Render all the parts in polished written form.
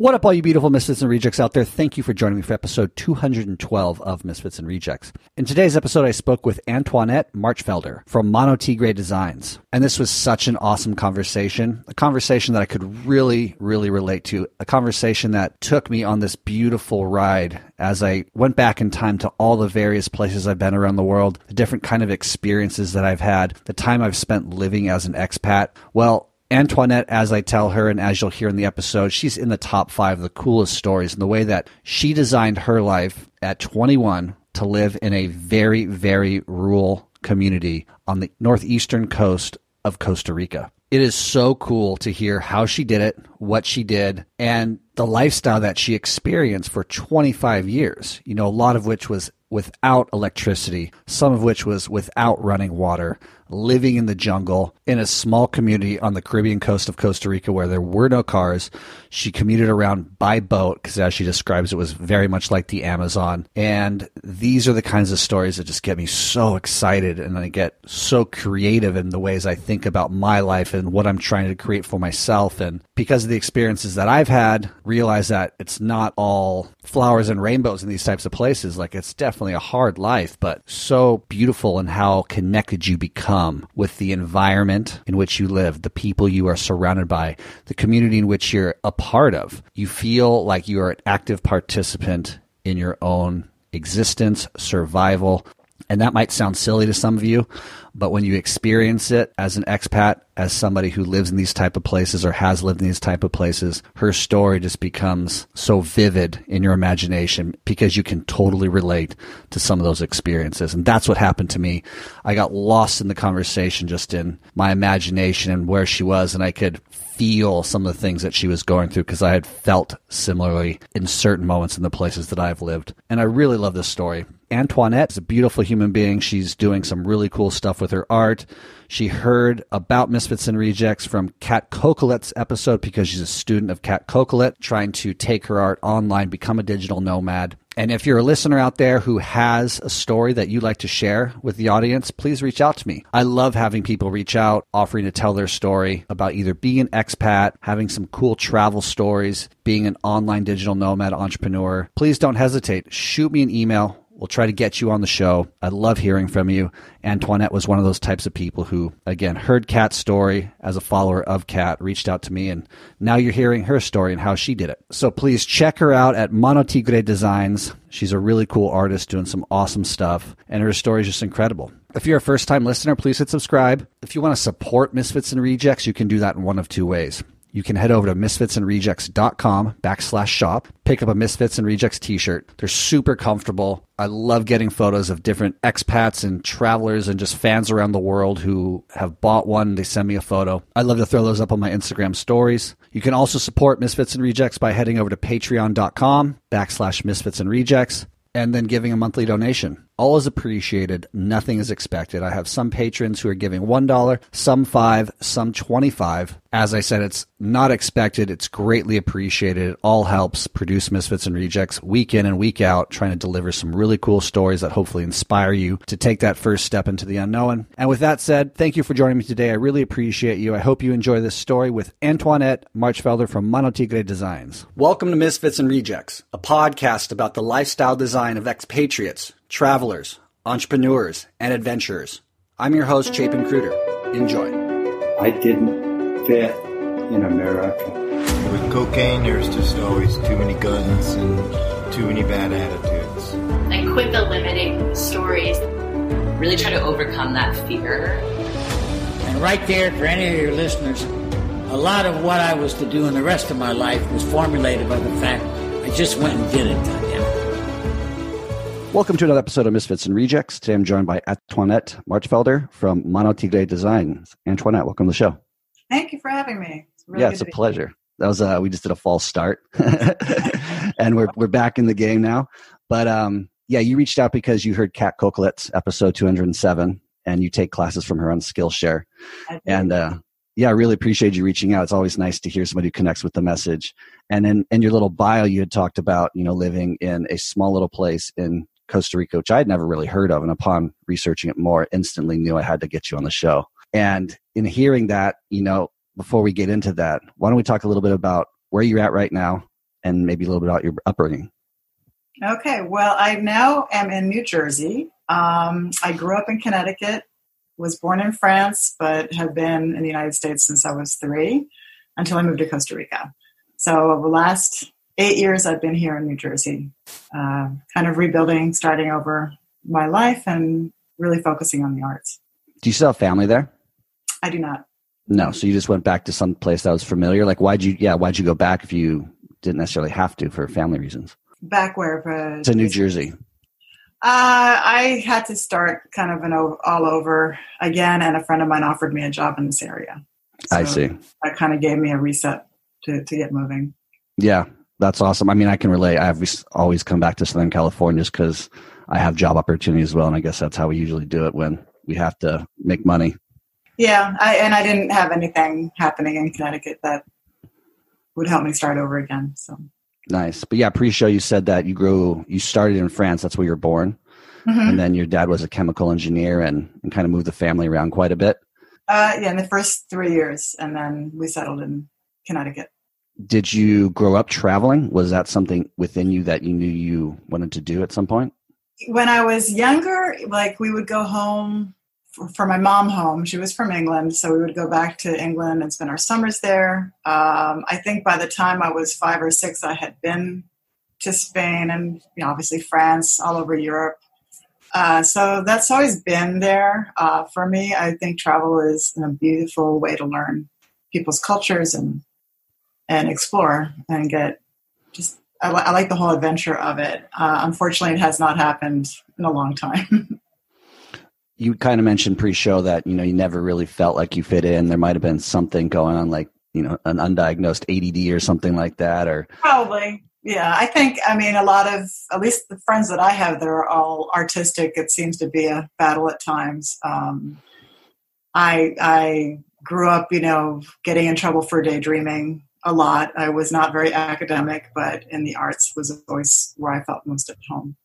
What up, all you beautiful Misfits and Rejects out there? Thank you for joining me for episode 212 of Misfits and Rejects. In today's episode, I spoke with Antoinette Marchfelder from Mono Tigre Designs. And this was such an awesome conversation, a conversation that I could really, really relate to, a conversation that took me on this beautiful ride as I went back in time to all the various places I've been around the world, the different kind of experiences that I've had, the time I've spent living as an expat. Well, Antoinette, as I tell her and as you'll hear in the episode, she's in the top 5 of the coolest stories and the way that she designed her life at 21 to live in a very, very rural community on the northeastern coast of Costa Rica. It is so cool to hear how she did it, what she did, and the lifestyle that she experienced for 25 years, you know, a lot of which was without electricity, some of which was without running water, living in the jungle in a small community on the Caribbean coast of Costa Rica where there were no cars. She commuted around by boat because, as she describes, it was very much like the Amazon. And these are the kinds of stories that just get me so excited, and I get so creative in the ways I think about my life and what I'm trying to create for myself. And because of the experiences that I've had, realize that it's not all flowers and rainbows in these types of places. Like, it's definitely a hard life, but so beautiful in how connected you become with the environment in which you live, the people you are surrounded by, the community in which you're a part of. You feel like you are an active participant in your own existence, survival. And that might sound silly to some of you, but when you experience it as an expat, as somebody who lives in these type of places or has lived in these type of places, her story just becomes so vivid in your imagination because you can totally relate to some of those experiences. And that's what happened to me. I got lost in the conversation, just in my imagination and where she was, and I could feel some of the things that she was going through because I had felt similarly in certain moments in the places that I've lived. And I really love this story. Antoinette is a beautiful human being. She's doing some really cool stuff with her art. She heard about Misfits and Rejects from Kat Coquillette's episode because she's a student of Kat Coquillette, trying to take her art online, become a digital nomad. And if you're a listener out there who has a story that you'd like to share with the audience, please reach out to me. I love having people reach out, offering to tell their story about either being an expat, having some cool travel stories, being an online digital nomad entrepreneur. Please don't hesitate. Shoot me an email. We'll try to get you on the show. I love hearing from you. Antoinette was one of those types of people who, again, heard Kat's story as a follower of Kat, reached out to me, and now you're hearing her story and how she did it. So please check her out at Mono Tigre Designs. She's a really cool artist doing some awesome stuff, and her story is just incredible. If you're a first-time listener, please hit subscribe. If you want to support Misfits and Rejects, you can do that in one of two ways. You can head over to misfitsandrejects.com/shop, pick up a Misfits and Rejects t-shirt. They're super comfortable. I love getting photos of different expats and travelers and just fans around the world who have bought one. They send me a photo. I love to throw those up on my Instagram stories. You can also support Misfits and Rejects by heading over to patreon.com/Misfits and Rejects. And then giving a monthly donation. All is appreciated. Nothing is expected. I have some patrons who are giving $1, some $5, some $25. As I said, it's not expected. It's greatly appreciated. It all helps produce Misfits and Rejects week in and week out, trying to deliver some really cool stories that hopefully inspire you to take that first step into the unknown. And with that said, thank you for joining me today. I really appreciate you. I hope you enjoy this story with Antoinette Marchfelder from Mono Tigre Designs. Welcome to Misfits and Rejects, a podcast about the lifestyle design of expatriates, travelers, entrepreneurs, and adventurers. I'm your host, Chapin Cruder. Enjoy. I didn't fit in America. With cocaine, there's just always too many guns and too many bad attitudes. I quit the limiting stories. Really try to overcome that fear. And right there, for any of your listeners, a lot of what I was to do in the rest of my life was formulated by the fact I just went and did it. Welcome to another episode of Misfits and Rejects. Today I'm joined by Antoinette Marchfelder from Mono Tigre Designs. Antoinette, welcome to the show. Thank you for having me. It's really good. It's a pleasure. That was we just did a false start, and we're back in the game now. But yeah, you reached out because you heard Kat Coquillette's episode 207, and you take classes from her on Skillshare. And yeah, I really appreciate you reaching out. It's always nice to hear somebody who connects with the message. And in your little bio, you had talked about, you know, living in a small little place in Costa Rica, which I'd never really heard of. And upon researching it more, instantly knew I had to get you on the show. And in hearing that, you know, before we get into that, why don't we talk a little bit about where you're at right now, and maybe a little bit about your upbringing. Okay. Well, I now am in New Jersey. I grew up in Connecticut, was born in France, but have been in the United States since I was 3 until I moved to Costa Rica. So over the last 8 years, I've been here in New Jersey, kind of rebuilding, starting over my life and really focusing on the arts. Do you still have family there? I do not. No. So you just went back to some place that was familiar. Like why'd you go back if you didn't necessarily have to for family reasons? Back where? But to New Jersey. I had to start kind of an all over again. And a friend of mine offered me a job in this area. So I see. That kind of gave me a reset to get moving. Yeah. That's awesome. I mean, I can relate. I've always come back to Southern California just because I have job opportunities as well. And I guess that's how we usually do it when we have to make money. Yeah. I didn't have anything happening in Connecticut that would help me start over again. So. Nice. But yeah, pre-show you said that you started in France. That's where you were born. Mm-hmm. And then your dad was a chemical engineer and kind of moved the family around quite a bit. Yeah, in the first 3 years. And then we settled in Connecticut. Did you grow up traveling? Was that something within you that you knew you wanted to do at some point? When I was younger, like we would go home for my mom home. She was from England. So we would go back to England and spend our summers there. I think by the time I was 5 or 6, I had been to Spain and obviously France, all over Europe. So that's always been there for me. I think travel is a beautiful way to learn people's cultures and explore and get just, I like the whole adventure of it. Unfortunately, it has not happened in a long time. You kind of mentioned pre-show that, you never really felt like you fit in. There might've been something going on, like, an undiagnosed ADD or something like that, or. Probably. Yeah. I think, a lot of, at least the friends that I have, they're all artistic. It seems to be a battle at times. I grew up, getting in trouble for daydreaming a lot. I was not very academic, but in the arts was always where I felt most at home.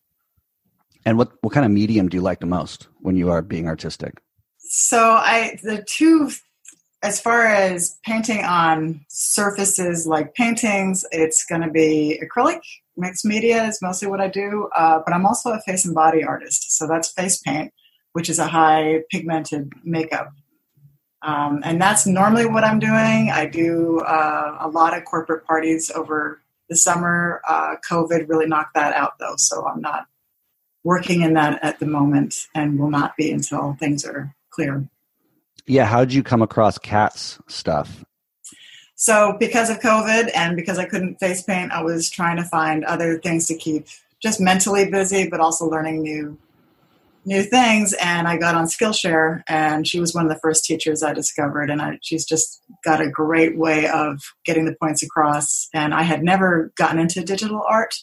And what kind of medium do you like the most when you are being artistic? So as far as painting on surfaces like paintings, it's going to be acrylic. Mixed media is mostly what I do, but I'm also a face and body artist. So that's face paint, which is a high pigmented makeup. And that's normally what I'm doing. I do a lot of corporate parties over the summer. COVID really knocked that out, though, so I'm not working in that at the moment and will not be until things are clear. Yeah. How did you come across Kat's stuff? So because of COVID and because I couldn't face paint, I was trying to find other things to keep just mentally busy, but also learning new things. And I got on Skillshare, and she was one of the first teachers I discovered. And she's just got a great way of getting the points across. And I had never gotten into digital art.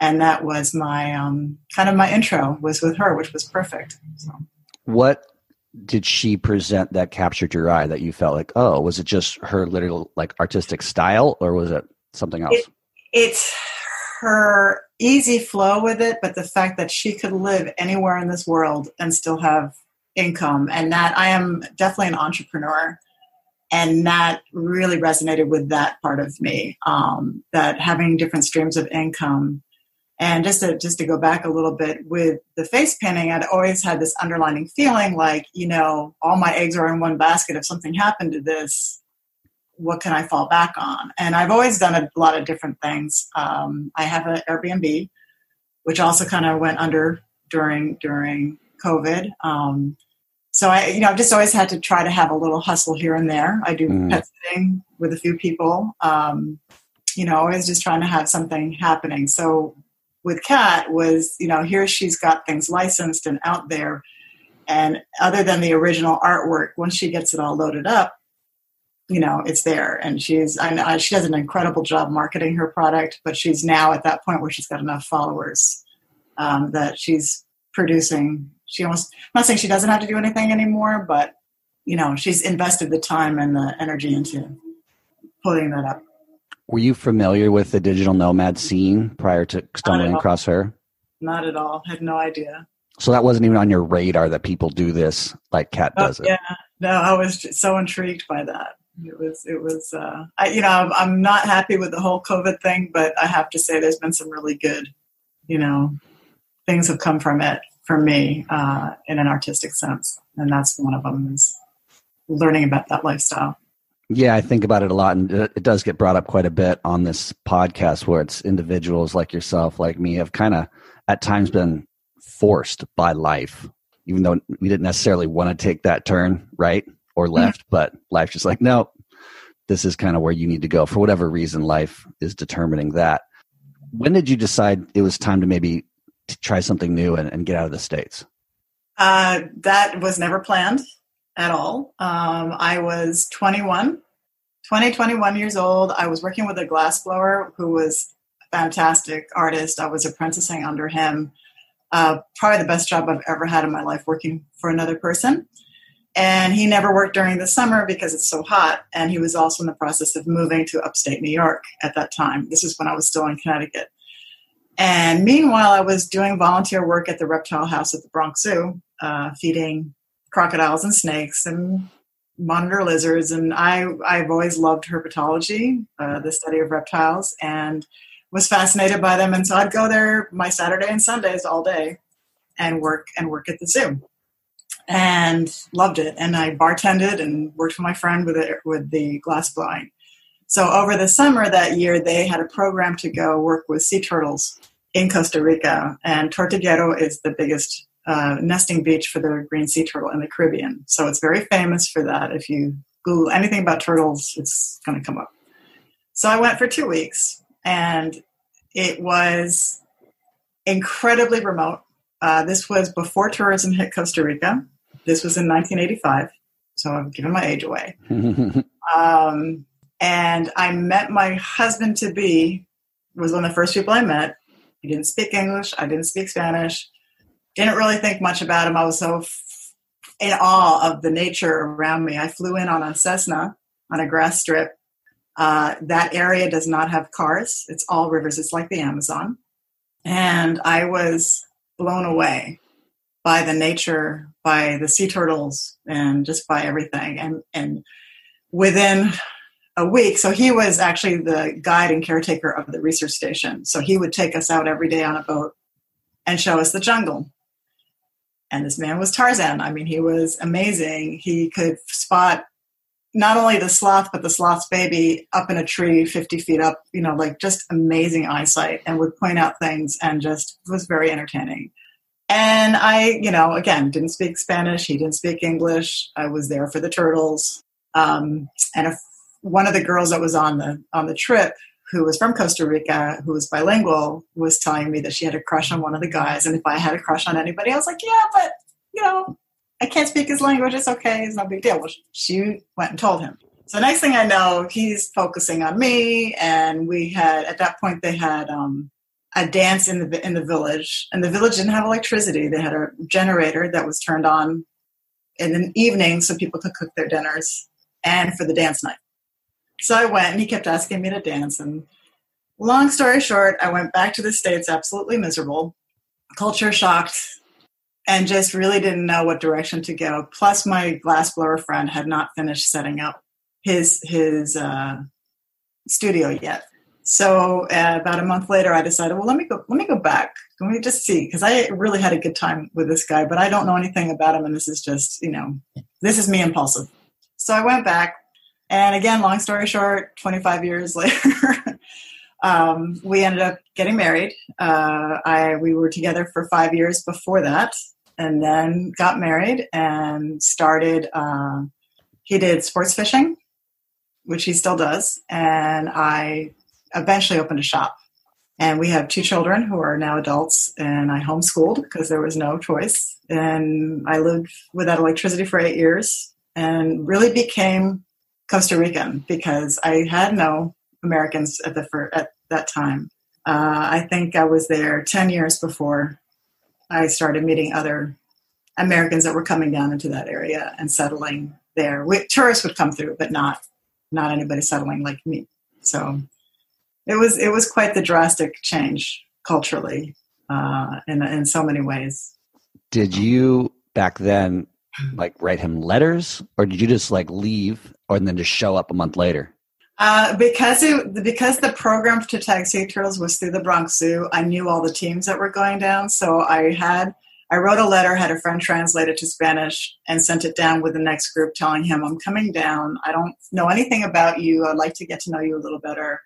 And that was my, kind of my intro was with her, which was perfect. So. What did she present that captured your eye that you felt like, oh, was it just her literal like artistic style, or was it something else? It's her easy flow with it, but the fact that she could live anywhere in this world and still have income, and that I am definitely an entrepreneur, and that really resonated with that part of me, that having different streams of income. And just to go back a little bit with the face painting, I'd always had this underlining feeling like, all my eggs are in one basket. If something happened to this, what can I fall back on? And I've always done a lot of different things. I have an Airbnb, which also kind of went under during COVID. So I've just always had to try to have a little hustle here and there. I do pet sitting with a few people, always just trying to have something happening. So with Kat was, here she's got things licensed and out there. And other than the original artwork, once she gets it all loaded up, it's there. And she does an incredible job marketing her product, but she's now at that point where she's got enough followers that she's producing. I'm not saying she doesn't have to do anything anymore, but she's invested the time and the energy into pulling that up. Were you familiar with the digital nomad scene prior to stumbling across her? Not at all. Had no idea. So that wasn't even on your radar that people do this like Kat does it. Yeah. No, I was so intrigued by that. I'm not happy with the whole COVID thing, but I have to say there's been some really good, things have come from it for me in an artistic sense. And that's one of them, is learning about that lifestyle. Yeah, I think about it a lot, and it does get brought up quite a bit on this podcast, where it's individuals like yourself, like me, have kind of at times been forced by life, even though we didn't necessarily want to take that turn right or left, mm-hmm. but life's just like, no, this is kind of where you need to go. For whatever reason, life is determining that. When did you decide it was time to maybe try something new and get out of the States? That was never planned at all. I was 21 years old. I was working with a glassblower who was a fantastic artist. I was apprenticing under him. Probably the best job I've ever had in my life, working for another person. And he never worked during the summer because it's so hot. And he was also in the process of moving to upstate New York at that time. This is when I was still in Connecticut. And meanwhile, I was doing volunteer work at the reptile house at the Bronx Zoo, feeding crocodiles and snakes and monitor lizards. And I've always loved herpetology, the study of reptiles, and was fascinated by them. And so I'd go there my Saturday and Sundays all day and work at the zoo, and loved it. And I bartended and worked for my friend with the glass blowing. So over the summer that year, they had a program to go work with sea turtles in Costa Rica. And Tortuguero is the biggest nesting beach for the green sea turtle in the Caribbean. So it's very famous for that. If you Google anything about turtles, it's going to come up. So I went for 2 weeks. And it was incredibly remote. This was before tourism hit Costa Rica. This was in 1985, so I'm giving my age away. And I met my husband-to-be, was one of the first people I met. He didn't speak English. I didn't speak Spanish. Didn't really think much about him. I was so in awe of the nature around me. I flew in on a Cessna on a grass strip. That area does not have cars. It's all rivers. It's like the Amazon. And I was blown away by the nature, by the sea turtles, and just by everything. And within a week, so he was actually the guide and caretaker of the research station. So he would take us out every day on a boat and show us the jungle. And this man was Tarzan. I mean, he was amazing. He could spot not only the sloth, but the sloth's baby up in a tree 50 feet up, like just amazing eyesight, and would point out things, and just was very entertaining. And I, again, didn't speak Spanish. He didn't speak English. I was there for the turtles. And one of the girls that was on the trip, who was from Costa Rica, who was bilingual, was telling me that she had a crush on one of the guys. And if I had a crush on anybody, I was like, yeah, but, I can't speak his language. It's okay. It's no big deal. Well, she went and told him. So next thing I know, he's focusing on me. And we had, at that point, they had a dance in the village. And the village didn't have electricity. They had a generator that was turned on in the evening so people could cook their dinners and for the dance night. So I went, and he kept asking me to dance. And long story short, I went back to the States absolutely miserable, culture shocked, and just really didn't know what direction to go. Plus, my glassblower friend had not finished setting up his studio yet. So about a month later, I decided, well, let me go back. Let me just see, because I really had a good time with this guy, but I don't know anything about him, and this is just, this is me impulsive. So I went back, and again, long story short, 25 years later, we ended up getting married. We were together for 5 years before that. And then got married and started, he did sports fishing, which he still does. And I eventually opened a shop, and we have 2 children who are now adults, and I homeschooled because there was no choice. And I lived without electricity for 8 years and really became Costa Rican because I had no Americans at that time. I think I was there 10 years before I started meeting other Americans that were coming down into that area and settling there. Tourists would come through, but not anybody settling like me. So it was quite the drastic change culturally in so many ways. Did you back then like write him letters, or did you just like leave and then just show up a month later? Because the program to tag sea turtles was through the Bronx Zoo, I knew all the teams that were going down. So I wrote a letter, had a friend translate it to Spanish, and sent it down with the next group telling him, I'm coming down. I don't know anything about you. I'd like to get to know you a little better.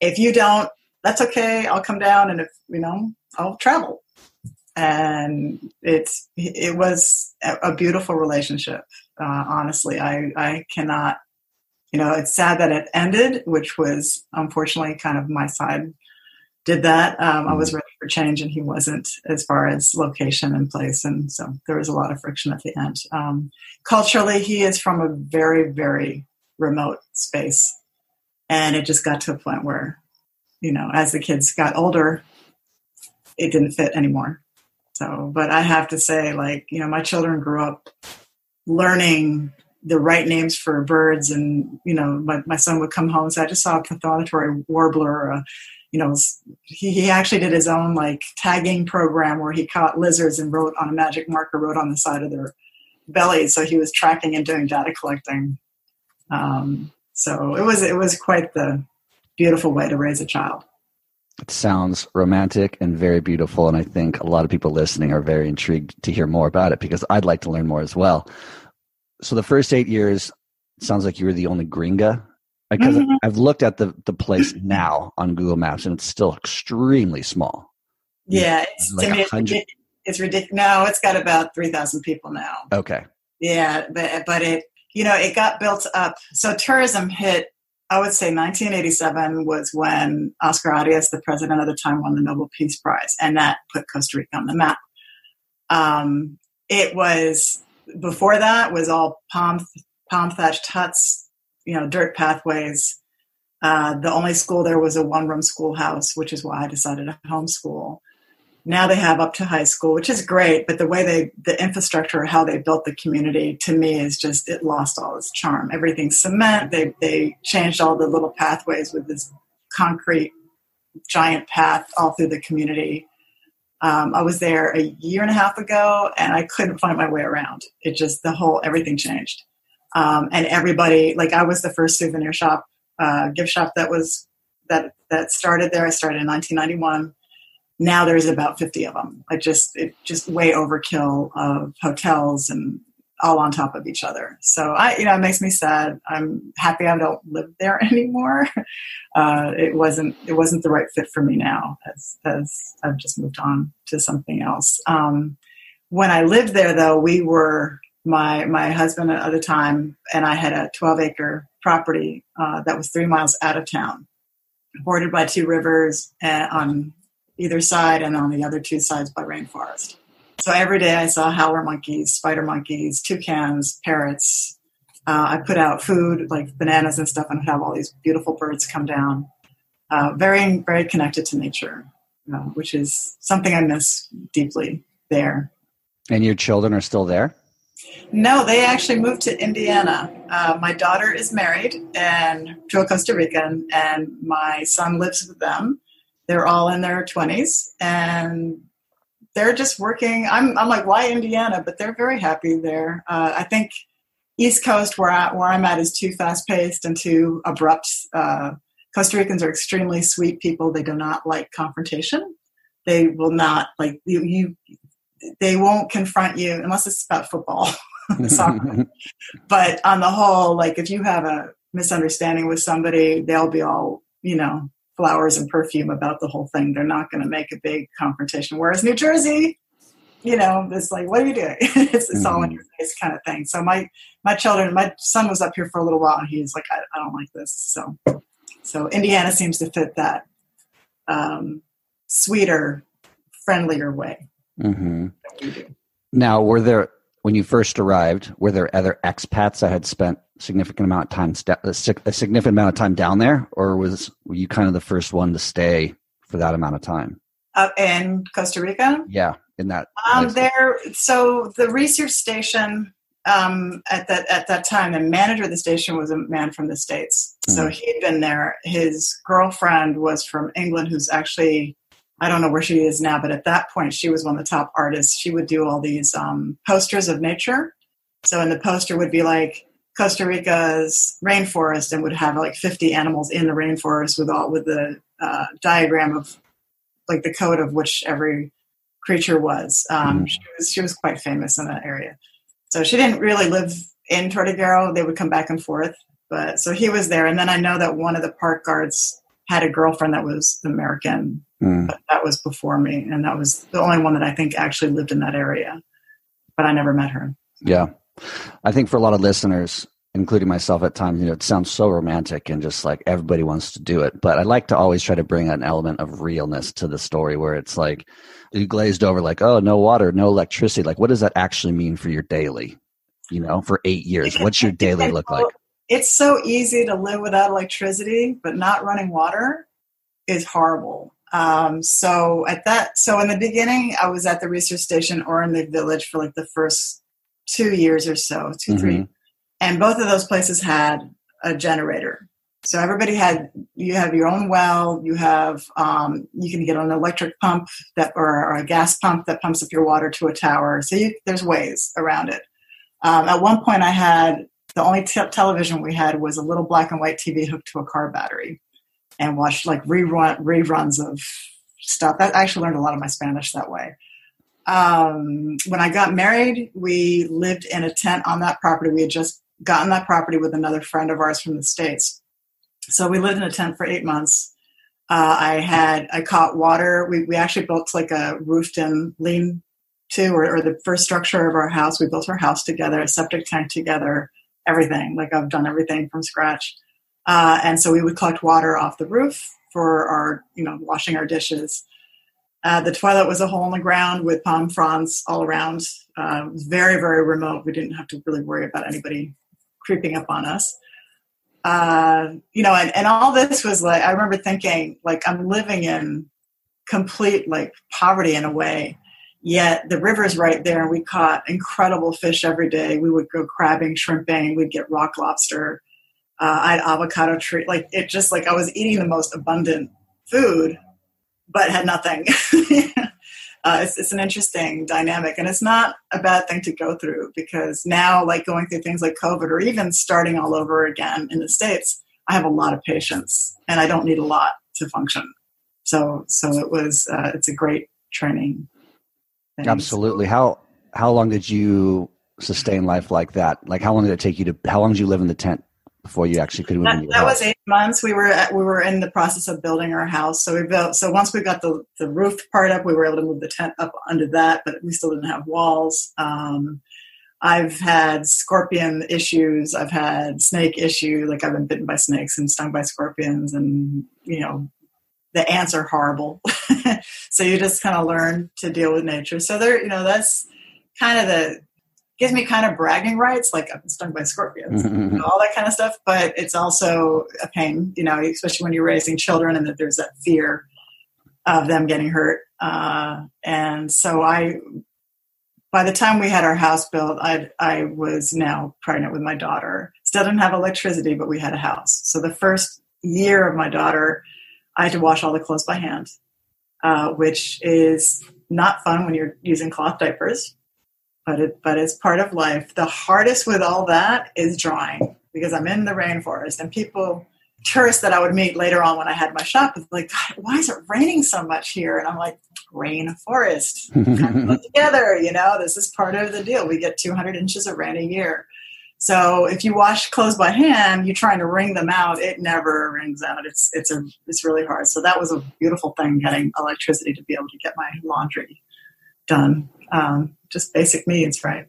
If you don't, that's okay. I'll come down, and if I'll travel. And it was a beautiful relationship. Honestly, I cannot. It's sad that it ended, which was unfortunately kind of my side did that. I was ready for change and he wasn't, as far as location and place. And so there was a lot of friction at the end. Culturally, he is from a very, very remote space. And it just got to a point where, as the kids got older, it didn't fit anymore. So, but I have to say, my children grew up learning the right names for birds. And, my son would come home and say, I just saw a pathonotary warbler. Or he actually did his own tagging program where he caught lizards and wrote on a magic marker, wrote on the side of their bellies. So he was tracking and doing data collecting. So it was quite the beautiful way to raise a child. It sounds romantic and very beautiful. And I think a lot of people listening are very intrigued to hear more about it, because I'd like to learn more as well. So the first 8 years, it sounds like you were the only gringa, because I've looked at the place now on Google Maps and it's still extremely small. Yeah. It's it's ridiculous. No, it's got about 3,000 people now. Okay. Yeah. But it got built up. So tourism hit, I would say 1987 was when Oscar Arias, the president at the time, won the Nobel Peace Prize. And that put Costa Rica on the map. It was... Before that was all palm thatched huts, dirt pathways. The only school there was a one-room schoolhouse, which is why I decided to homeschool. Now they have up to high school, which is great, but the way the infrastructure, how they built the community, to me is just, it lost all its charm. Everything's cement. They changed all the little pathways with this concrete giant path all through the community. I was there a year and a half ago and I couldn't find my way around. It just, everything changed. And everybody, I was the first souvenir shop, gift shop that started there. I started in 1991. Now there's about 50 of them. It just way overkill of hotels and all on top of each other. So it makes me sad. I'm happy I don't live there anymore. It wasn't the right fit for me now, as I've just moved on to something else. When I lived there though, we were, my husband at the time and I had a 12-acre property that was 3 miles out of town, bordered by two rivers on either side and on the other two sides by rainforest. So every day I saw howler monkeys, spider monkeys, toucans, parrots. I put out food like bananas and stuff and have all these beautiful birds come down. Very, very connected to nature, which is something I miss deeply there. And your children are still there? No, they actually moved to Indiana. My daughter is married and to a Costa Rican, and my son lives with them. They're all in their 20s and they're just working. I'm like, why Indiana? But they're very happy there. I think East Coast, where I'm at, is too fast-paced and too abrupt. Costa Ricans are extremely sweet people. They do not like confrontation. They will not, they won't confront you unless it's about football, soccer. But on the whole, if you have a misunderstanding with somebody, they'll be all, flowers and perfume about the whole thing. They're not going to make a big confrontation. Whereas New Jersey, it's like, what are you doing? it's all in your face kind of thing. So my son was up here for a little while and he's like, I don't like this. So Indiana seems to fit that sweeter, friendlier way. Mm-hmm. That we do. Now, when you first arrived, were there other expats that had spent a significant amount of time down there, or were you kind of the first one to stay for that amount of time? In Costa Rica? Yeah, in that. So the research station at that time, the manager of the station was a man from the States. Mm-hmm. So he'd been there. His girlfriend was from England, who's actually, I don't know where she is now, but at that point she was one of the top artists. She would do all these posters of nature So in the poster would be like Costa Rica's rainforest, and would have like 50 animals in the rainforest with the diagram of like the code of which every creature was. She was quite famous in that area. So she didn't really live in Tortuguero. They would come back and forth. But so he was there. And then I know that one of the park guards had a girlfriend that was American, but that was before me. And that was the only one that I think actually lived in that area, but I never met her. Yeah. I think for a lot of listeners, including myself at times, you know, it sounds so romantic and just like everybody wants to do it. But I like to always try to bring an element of realness to the story where it's like you glazed over like, oh, no water, no electricity. Like, what does that actually mean for your daily, you know, for 8 years? What's your daily look like? It's so easy to live without electricity, but not running water is horrible. So in the beginning, I was at the research station or in the village for like the first 2 years or so, three. And both of those places had a generator. So everybody had, you have your own well, you have, you can get an electric pump or a gas pump that pumps up your water to a tower. So there's ways around it. At one point I had, the only television we had was a little black and white TV hooked to a car battery, and watched like reruns of stuff. I actually learned a lot of my Spanish that way. When I got married, we lived in a tent on that property. We had just gotten that property with another friend of ours from the States. So we lived in a tent for 8 months. I caught water. We actually built like a roofed-in lean-to or the first structure of our house. We built our house together, a septic tank together, everything. Like I've done everything from scratch. And so we would collect water off the roof for our, you know, washing our dishes. The toilet was a hole in the ground with palm fronds all around. It was very, very remote. We didn't have to really worry about anybody creeping up on us. And all this was like, I remember thinking, like, I'm living in complete, like, poverty in a way. Yet the river's right there, and we caught incredible fish every day. We would go crabbing, shrimping. We'd get rock lobster. I had avocado tree. Like, it just, like, I was eating the most abundant food, but had nothing. It's an interesting dynamic, and it's not a bad thing to go through, because now, like, going through things like COVID or even starting all over again in the States, I have a lot of patience and I don't need a lot to function. So it was, it's a great training thing. Absolutely. How long did you sustain life like that? Like, how long did it take you how long did you live in the tent before you actually could move in your house? That was 8 months. We were in the process of building our house. So we built. So once we got the roof part up, we were able to move the tent up under that, but we still didn't have walls. I've had scorpion issues. I've had snake issue. Like, I've been bitten by snakes and stung by scorpions, and, you know, the ants are horrible. So you just kind of learn to deal with nature. So there, you know, that's kind of gives me kind of bragging rights, like I've been stung by scorpions, and all that kind of stuff. But it's also a pain, you know, especially when you're raising children and that there's that fear of them getting hurt. And so by the time we had our house built, I was now pregnant with my daughter. Still didn't have electricity, but we had a house. So the first year of my daughter, I had to wash all the clothes by hand, which is not fun when you're using cloth diapers. But it's part of life. The hardest with all that is drawing, because I'm in the rainforest, and tourists that I would meet later on when I had my shop was like, God, why is it raining so much here? And I'm like, rainforest. Put together, you know, this is part of the deal. We get 200 inches of rain a year. So if you wash clothes by hand, you're trying to wring them out. It never wrings out. It's really hard. So that was a beautiful thing, getting electricity to be able to get my laundry done. Just basic needs, right?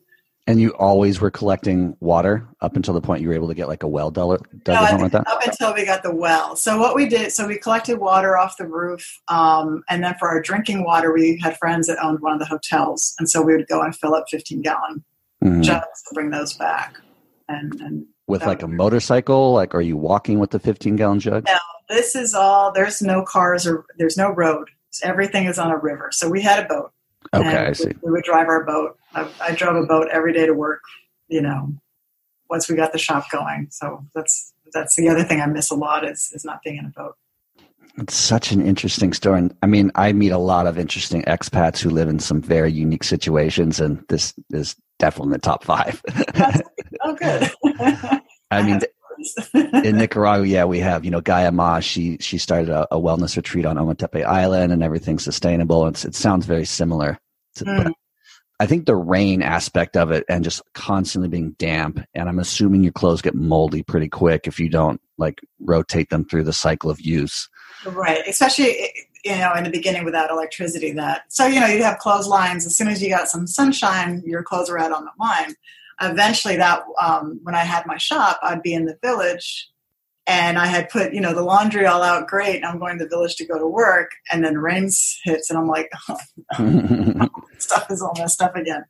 And you always were collecting water up until the point you were able to get like a well dug or something like that? Up until we got the well. So what we did, we collected water off the roof. And then for our drinking water, we had friends that owned one of the hotels. And so we would go and fill up 15-gallon jugs to bring those back. And with like a motorcycle, like, are you walking with the 15-gallon jug? No, this is all, there's no cars or there's no road. Everything is on a river. So we had a boat. Okay, and I see. We would drive our boat. I drove a boat every day to work, you know, once we got the shop going. So that's the other thing I miss a lot is not being in a boat. It's such an interesting story. And I mean, I meet a lot of interesting expats who live in some very unique situations, and this is definitely in the top 5. Oh, good. I mean, in Nicaragua, yeah, we have, you know, Gaia Ma. She started a wellness retreat on Ometepe Island, and everything's sustainable. It sounds very similar. But I think the rain aspect of it and just constantly being damp, and I'm assuming your clothes get moldy pretty quick if you don't like rotate them through the cycle of use. Right. Especially, you know, in the beginning without electricity. So, you know, you'd have clotheslines. As soon as you got some sunshine, your clothes were out on the line. Eventually that, when I had my shop, I'd be in the village and I had put, you know, the laundry all out great. And I'm going to the village to go to work, and then rain hits and I'm like, oh, no. Stuff is all messed up again.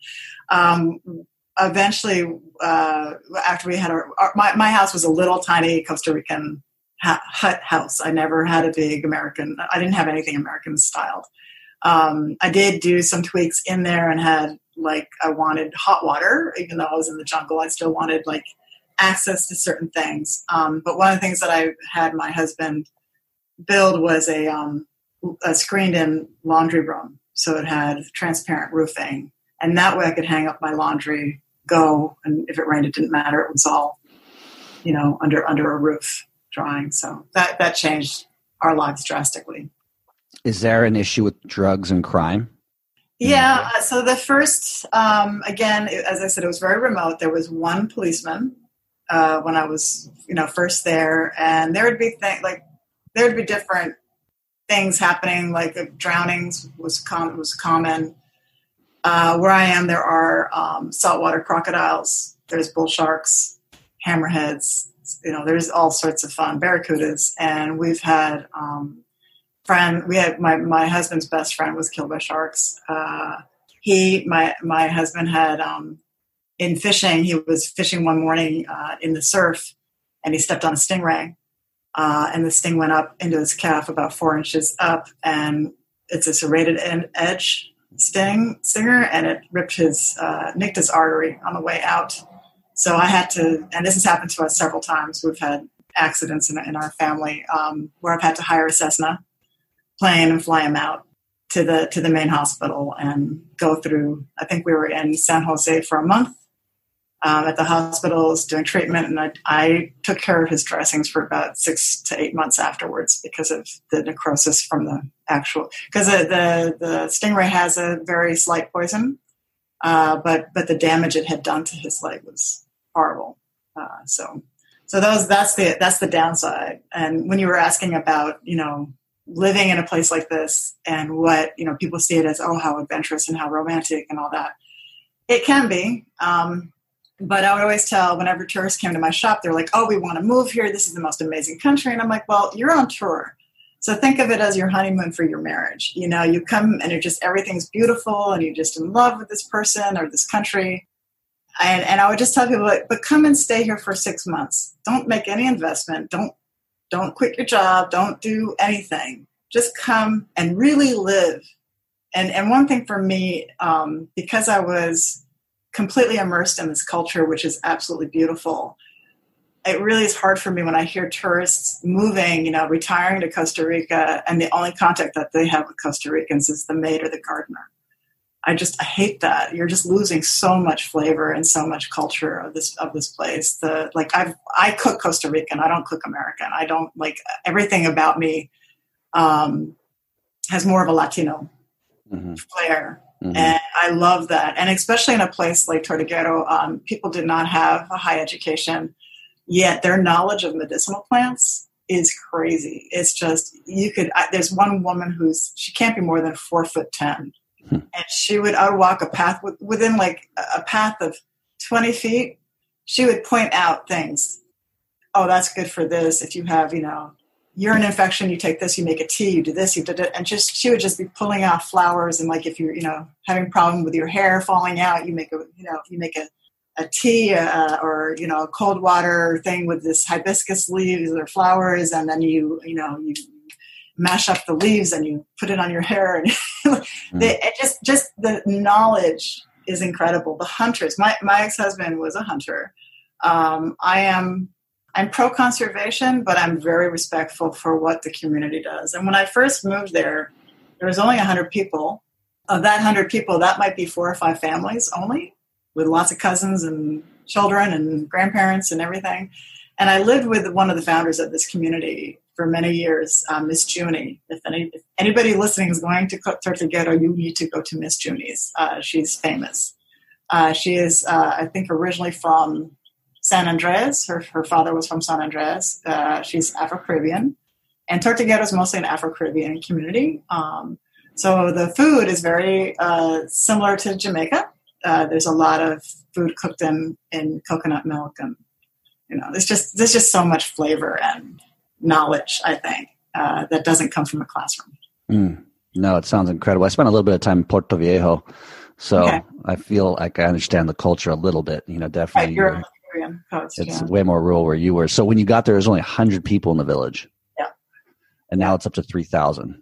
Eventually, after we had my house was a little tiny Costa Rican hut house. I never had a big American. I didn't have anything American styled. I did do some tweaks in there and had, like, I wanted hot water, even though I was in the jungle. I still wanted, like, access to certain things. But one of the things that I had my husband build was a screened-in laundry room. So it had transparent roofing, and that way I could hang up my laundry, go, and if it rained, it didn't matter. It was all, you know, under a roof drying. So that changed our lives drastically. Is there an issue with drugs and crime? Yeah. So the first, again, as I said, it was very remote. There was one policeman when I was, you know, first there, and there would be different things happening. Like drownings was common. Where I am, there are saltwater crocodiles. There's bull sharks, hammerheads. You know, there's all sorts of fun, barracudas, and we've had. We had my husband's best friend was killed by sharks. My husband had in fishing. He was fishing one morning in the surf, and he stepped on a stingray, and the sting went up into his calf about 4 inches up, and it's a serrated edge stinger, and it ripped nicked his artery on the way out. So I had to, and this has happened to us several times. We've had accidents in our family where I've had to hire a Cessna plane and fly him out to the main hospital and go through. I think we were in San Jose for a month at the hospitals doing treatment, and I took care of his dressings for about 6 to 8 months afterwards because of the necrosis from the actual. Because the stingray has a very slight poison, but the damage it had done to his leg was horrible. So that's the downside. And when you were asking about, you know, living in a place like this and what, you know, people see it as, oh, how adventurous and how romantic and all that. It can be. But I would always tell whenever tourists came to my shop, they're like, oh, we want to move here. This is the most amazing country. And I'm like, well, you're on tour. So think of it as your honeymoon for your marriage. You know, you come and you're just, everything's beautiful and you're just in love with this person or this country. And I would just tell people, like, but come and stay here for 6 months. Don't make any investment. Don't quit your job. Don't do anything. Just come and really live. And one thing for me, because I was completely immersed in this culture, which is absolutely beautiful, it really is hard for me when I hear tourists moving, you know, retiring to Costa Rica, and the only contact that they have with Costa Ricans is the maid or the gardener. I hate that. You're just losing so much flavor and so much culture of this place. I cook Costa Rican. I don't cook American. I don't like everything about me has more of a Latino flair. Mm-hmm. And I love that. And especially in a place like Tortuguero, people did not have a high education, yet their knowledge of medicinal plants is crazy. It's just, there's one woman she can't be more than 4'10". And I would walk a path within like a path of 20 feet. She would point out things. Oh, that's good for this. If you have, you know, urine infection, you take this, you make a tea, you do this, you did it. And she would just be pulling out flowers. And like, if you're, you know, having a problem with your hair falling out, you make a tea or, you know, a cold water thing with this hibiscus leaves or flowers. And then you mash up the leaves and you put it on your hair, and just the knowledge is incredible. The hunters, my ex-husband was a hunter. I am I'm pro-conservation, but I'm very respectful for what the community does. And when I first moved there, there was only 100 people. Of that 100 people, that might be 4 or 5 families only, with lots of cousins and children and grandparents and everything. And I lived with one of the founders of this community for many years, Miss Junie. If anybody listening is going to Tortuguero, you need to go to Miss Junie's. She's famous. She is, I think, originally from San Andres. Her father was from San Andres. She's Afro-Caribbean. And Tortuguero is mostly an Afro-Caribbean community. So the food is very similar to Jamaica. There's a lot of food cooked in coconut milk, and you know, there's just so much flavor and knowledge, I think, that doesn't come from a classroom. Mm. No, it sounds incredible. I spent a little bit of time in Puerto Viejo, so okay. I feel like I understand the culture a little bit. You know, definitely, right, you're Caribbean coast, it's way more rural where you were. So when you got there, there's only 100 people in the village. Yeah, and now it's up to 3,000.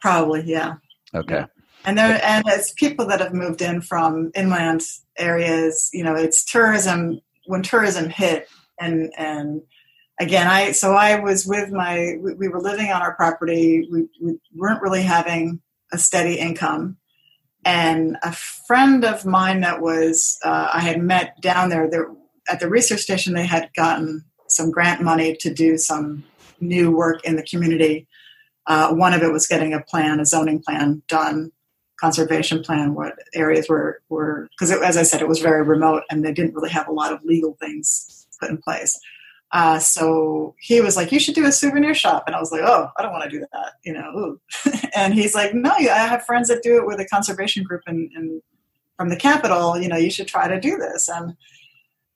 Probably, yeah. Okay. Yeah. And it's people that have moved in from inland areas. You know, it's tourism. When tourism hit, and again, I was with we were living on our property. We weren't really having a steady income. And a friend of mine that was, I had met down there at the research station, they had gotten some grant money to do some new work in the community. One of it was getting a zoning plan done, conservation plan, what areas were, because as I said, it was very remote and they didn't really have a lot of legal things put in place. So he was like, you should do a souvenir shop. And I was like, oh, I don't want to do that. You know? And he's like, no, I have friends that do it with a conservation group and from the capital, you know, you should try to do this. And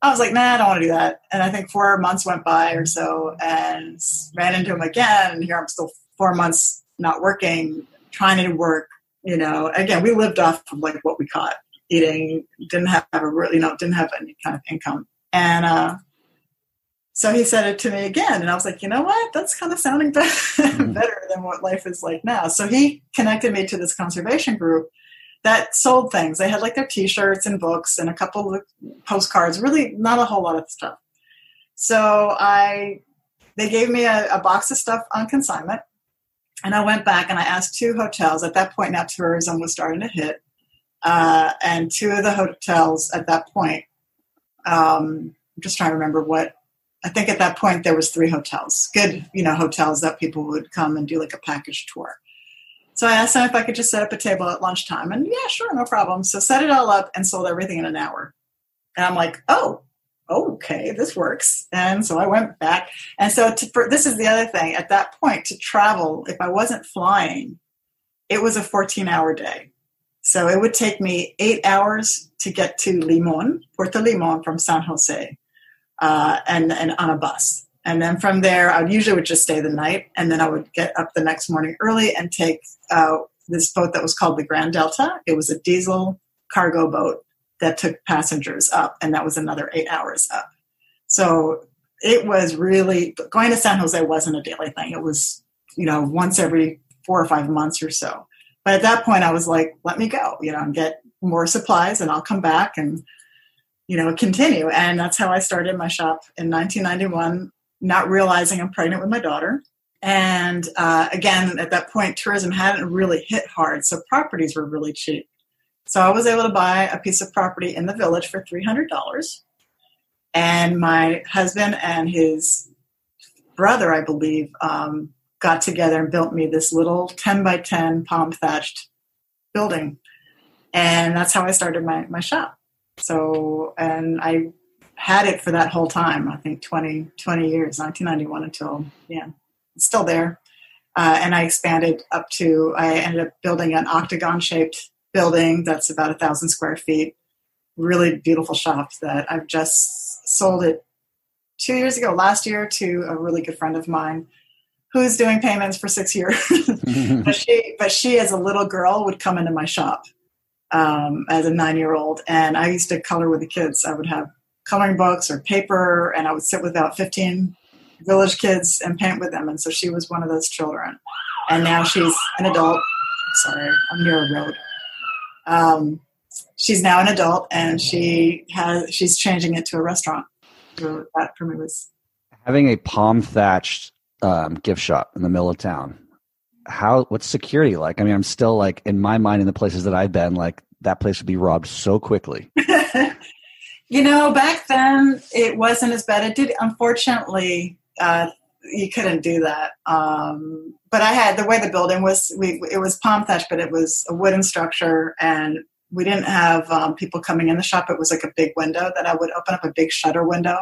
I was like, nah, I don't want to do that. And I think 4 months went by or so and ran into him again. And here I'm still 4 months not working, trying to work. You know, again, we lived off of like what we caught eating, didn't have any kind of income. And, so he said it to me again, and I was like, you know what? That's kind of sounding better than what life is like now. So he connected me to this conservation group that sold things. They had like their T-shirts and books and a couple of postcards, really not a whole lot of stuff. So they gave me a box of stuff on consignment, and I went back and I asked 2 hotels. At that point, now tourism was starting to hit, and 2 of the hotels at that point, I'm just trying to remember what, I think at that point there was 3 hotels, good, you know, hotels that people would come and do like a package tour. So I asked them if I could just set up a table at lunchtime, and yeah, sure, no problem. So set it all up and sold everything in an hour. And I'm like, oh, okay, this works. And so I went back. And so this is the other thing. At that point, to travel, if I wasn't flying, it was a 14-hour day. So it would take me 8 hours to get to Limón, Puerto Limon, from San Jose. And on a bus. And then from there, I would just stay the night, and then I would get up the next morning early and take this boat that was called the Grand Delta. It was a diesel cargo boat that took passengers up, and that was another 8 hours up. So it was really, going to San Jose wasn't a daily thing. It was, you know, once every 4 or 5 months or so. But at that point, I was like, let me go, you know, and get more supplies, and I'll come back and, you know, continue. And that's how I started my shop in 1991, not realizing I'm pregnant with my daughter. And again, at that point, tourism hadn't really hit hard, so properties were really cheap. So I was able to buy a piece of property in the village for $300. And my husband and his brother, I believe, got together and built me this little 10 by 10 palm thatched building. And that's how I started my shop. So, and I had it for that whole time, I think 20 years, 1991 until, yeah, it's still there. And I expanded up to, I ended up building an octagon-shaped building that's about 1,000 square feet, really beautiful shop that I've just sold it 2 years ago, last year, to a really good friend of mine who's doing payments for 6 years. But she, as a little girl, would come into my shop. As a 9-year-old, and I used to color with the kids. I would have coloring books or paper, and I would sit with about 15 village kids and paint with them. And so she was one of those children. And now she's an adult. Sorry, I'm near a road. She's now an adult, and she's changing it to a restaurant. So that for me was having a palm thatched gift shop in the middle of town, what's security like? I mean, I'm still like in my mind in the places that I've been, like that place would be robbed so quickly. You know, back then it wasn't as bad. It did, unfortunately, you couldn't do that. But I had, the way the building was, it was palm thatch, but it was a wooden structure, and we didn't have people coming in the shop. It was like a big window that I would open up, a big shutter window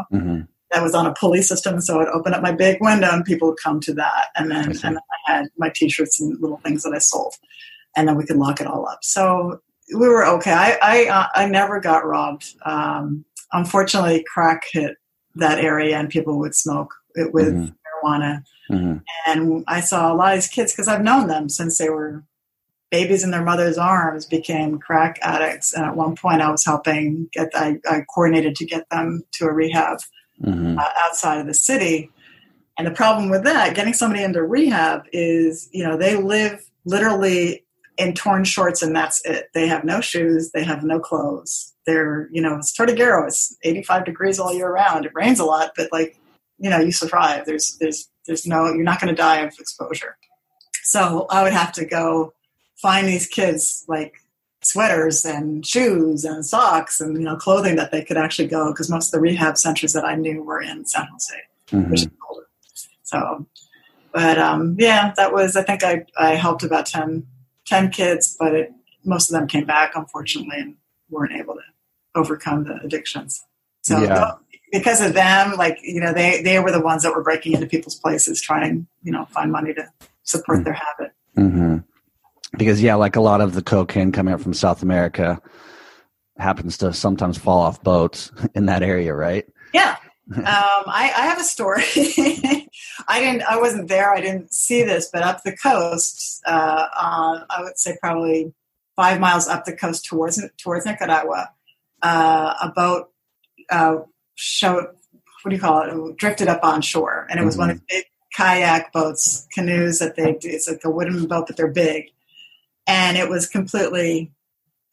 that was on a pulley system. So I'd open up my big window and people would come to that. And then I had my t-shirts and little things that I sold, and then we could lock it all up. So we were okay. I never got robbed. Unfortunately, crack hit that area and people would smoke it with marijuana. And I saw a lot of these kids, because I've known them since they were babies in their mother's arms, became crack addicts. And at one point I was helping I coordinated to get them to a rehab outside of the city. And the problem with that, getting somebody into rehab, is, you know, they live literally in torn shorts and that's it. They have no shoes. They have no clothes. They're, you know, it's Tortuguero. It's 85 degrees all year round. It rains a lot, but like, you know, you survive. There's no, you're not going to die of exposure. So I would have to go find these kids like sweaters and shoes and socks and, you know, clothing that they could actually go, because most of the rehab centers that I knew were in San Jose, which is older. So, but yeah, that was, I think I helped about 10 kids, but most of them came back, unfortunately, and weren't able to overcome the addictions. So yeah. Because of them, like, you know, they were the ones that were breaking into people's places, trying to, you know, find money to support their habit. Because, yeah, like a lot of the cocaine coming up from South America happens to sometimes fall off boats in that area, right? Yeah. I have a story. I wasn't there. I didn't see this, but up the coast, I would say probably 5 miles up the coast towards Nicaragua, a boat drifted up on shore. And it was one of the big kayak boats, canoes that they do. It's like a wooden boat, but they're big. And it was completely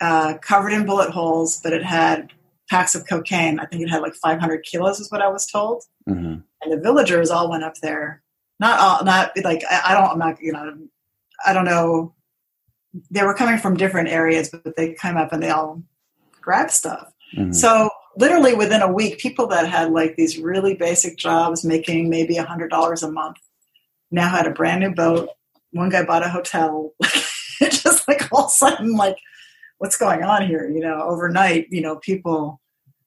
covered in bullet holes, but it had packs of cocaine. I think it had like 500 kilos is what I was told. And the villagers all went up there. Not all, not like, I don't know. They were coming from different areas, but they came up and they all grabbed stuff. So literally within a week, people that had like these really basic jobs making maybe $100 a month now had a brand new boat. One guy bought a hotel. It's just like all of a sudden, like, what's going on here? You know, overnight, you know, people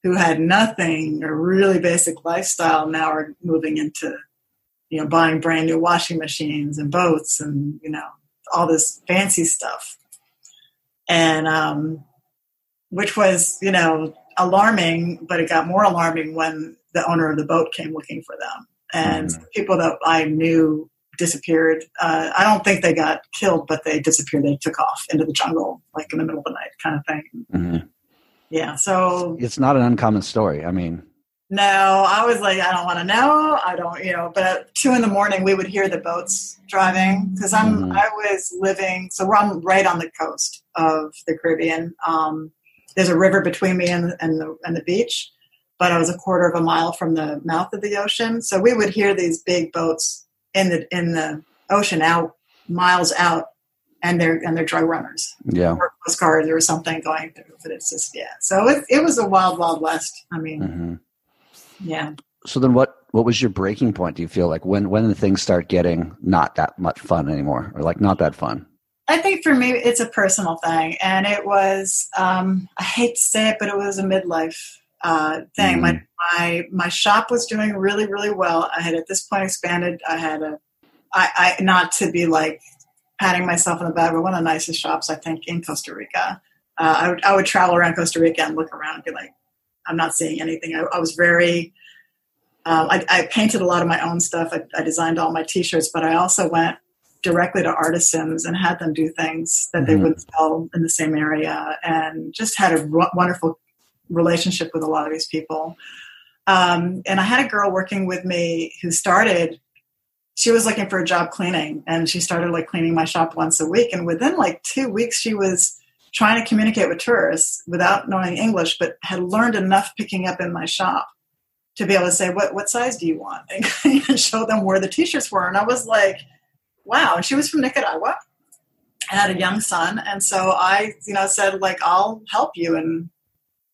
who had nothing, a really basic lifestyle, now are moving into, you know, buying brand new washing machines and boats and, you know, all this fancy stuff. And which was, you know, alarming, but it got more alarming when the owner of the boat came looking for them. And people that I knew disappeared. I don't think they got killed, but they disappeared. They took off into the jungle, like in the middle of the night kind of thing. Yeah. So it's not an uncommon story. I mean, no, I was like, I don't want to know. I don't, you know, but at 2 a.m, we would hear the boats driving, because I was living, so we're right on the coast of the Caribbean. There's a river between me and the beach, but I was a quarter of a mile from the mouth of the ocean. So we would hear these big boats in the ocean out miles out, and they're drug runners. Yeah. Or coast guards or something going through. But it's just, yeah. So it was a wild, wild west. I mean, yeah. So then what was your breaking point? Do you feel like when the things start getting not that much fun anymore, or like not that fun? I think for me, it's a personal thing. And it was, I hate to say it, but it was a midlife thing. My shop was doing really, really well. I had at this point expanded. I had I not to be like patting myself on the back, but one of the nicest shops, I think, in Costa Rica. I would travel around Costa Rica and look around and be like, I'm not seeing anything. I was very, I painted a lot of my own stuff. I designed all my t-shirts, but I also went directly to artisans and had them do things that they would sell in the same area, and just had a wonderful relationship with a lot of these people. And I had a girl working with me who started, she was looking for a job cleaning, and she started like cleaning my shop once a week. And within like 2 weeks, she was trying to communicate with tourists without knowing English, but had learned enough picking up in my shop to be able to say, what size do you want? And show them where the t-shirts were. And I was like, wow. And she was from Nicaragua. I had a young son. And so I, said, like, I'll help you. And,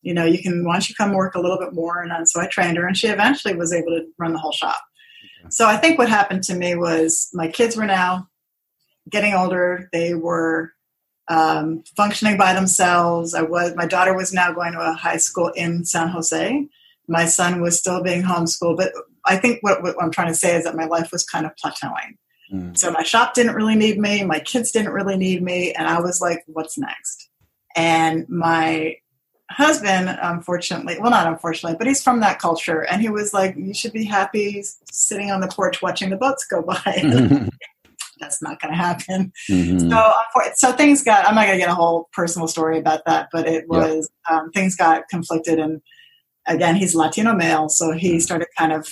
you can, why don't you come work a little bit more? And so I trained her, and she eventually was able to run the whole shop. Okay. So I think what happened to me was my kids were now getting older. They were functioning by themselves. My daughter was now going to a high school in San Jose. My son was still being homeschooled. But I think what I'm trying to say is that my life was kind of plateauing. Mm. So my shop didn't really need me. My kids didn't really need me. And I was like, what's next? And my husband, unfortunately, well, not unfortunately, but he's from that culture. And he was like, you should be happy sitting on the porch watching the boats go by. That's not going to happen. Mm-hmm. So things got, I'm not going to get a whole personal story about that, but it was, things got conflicted. And again, he's Latino male. So he started kind of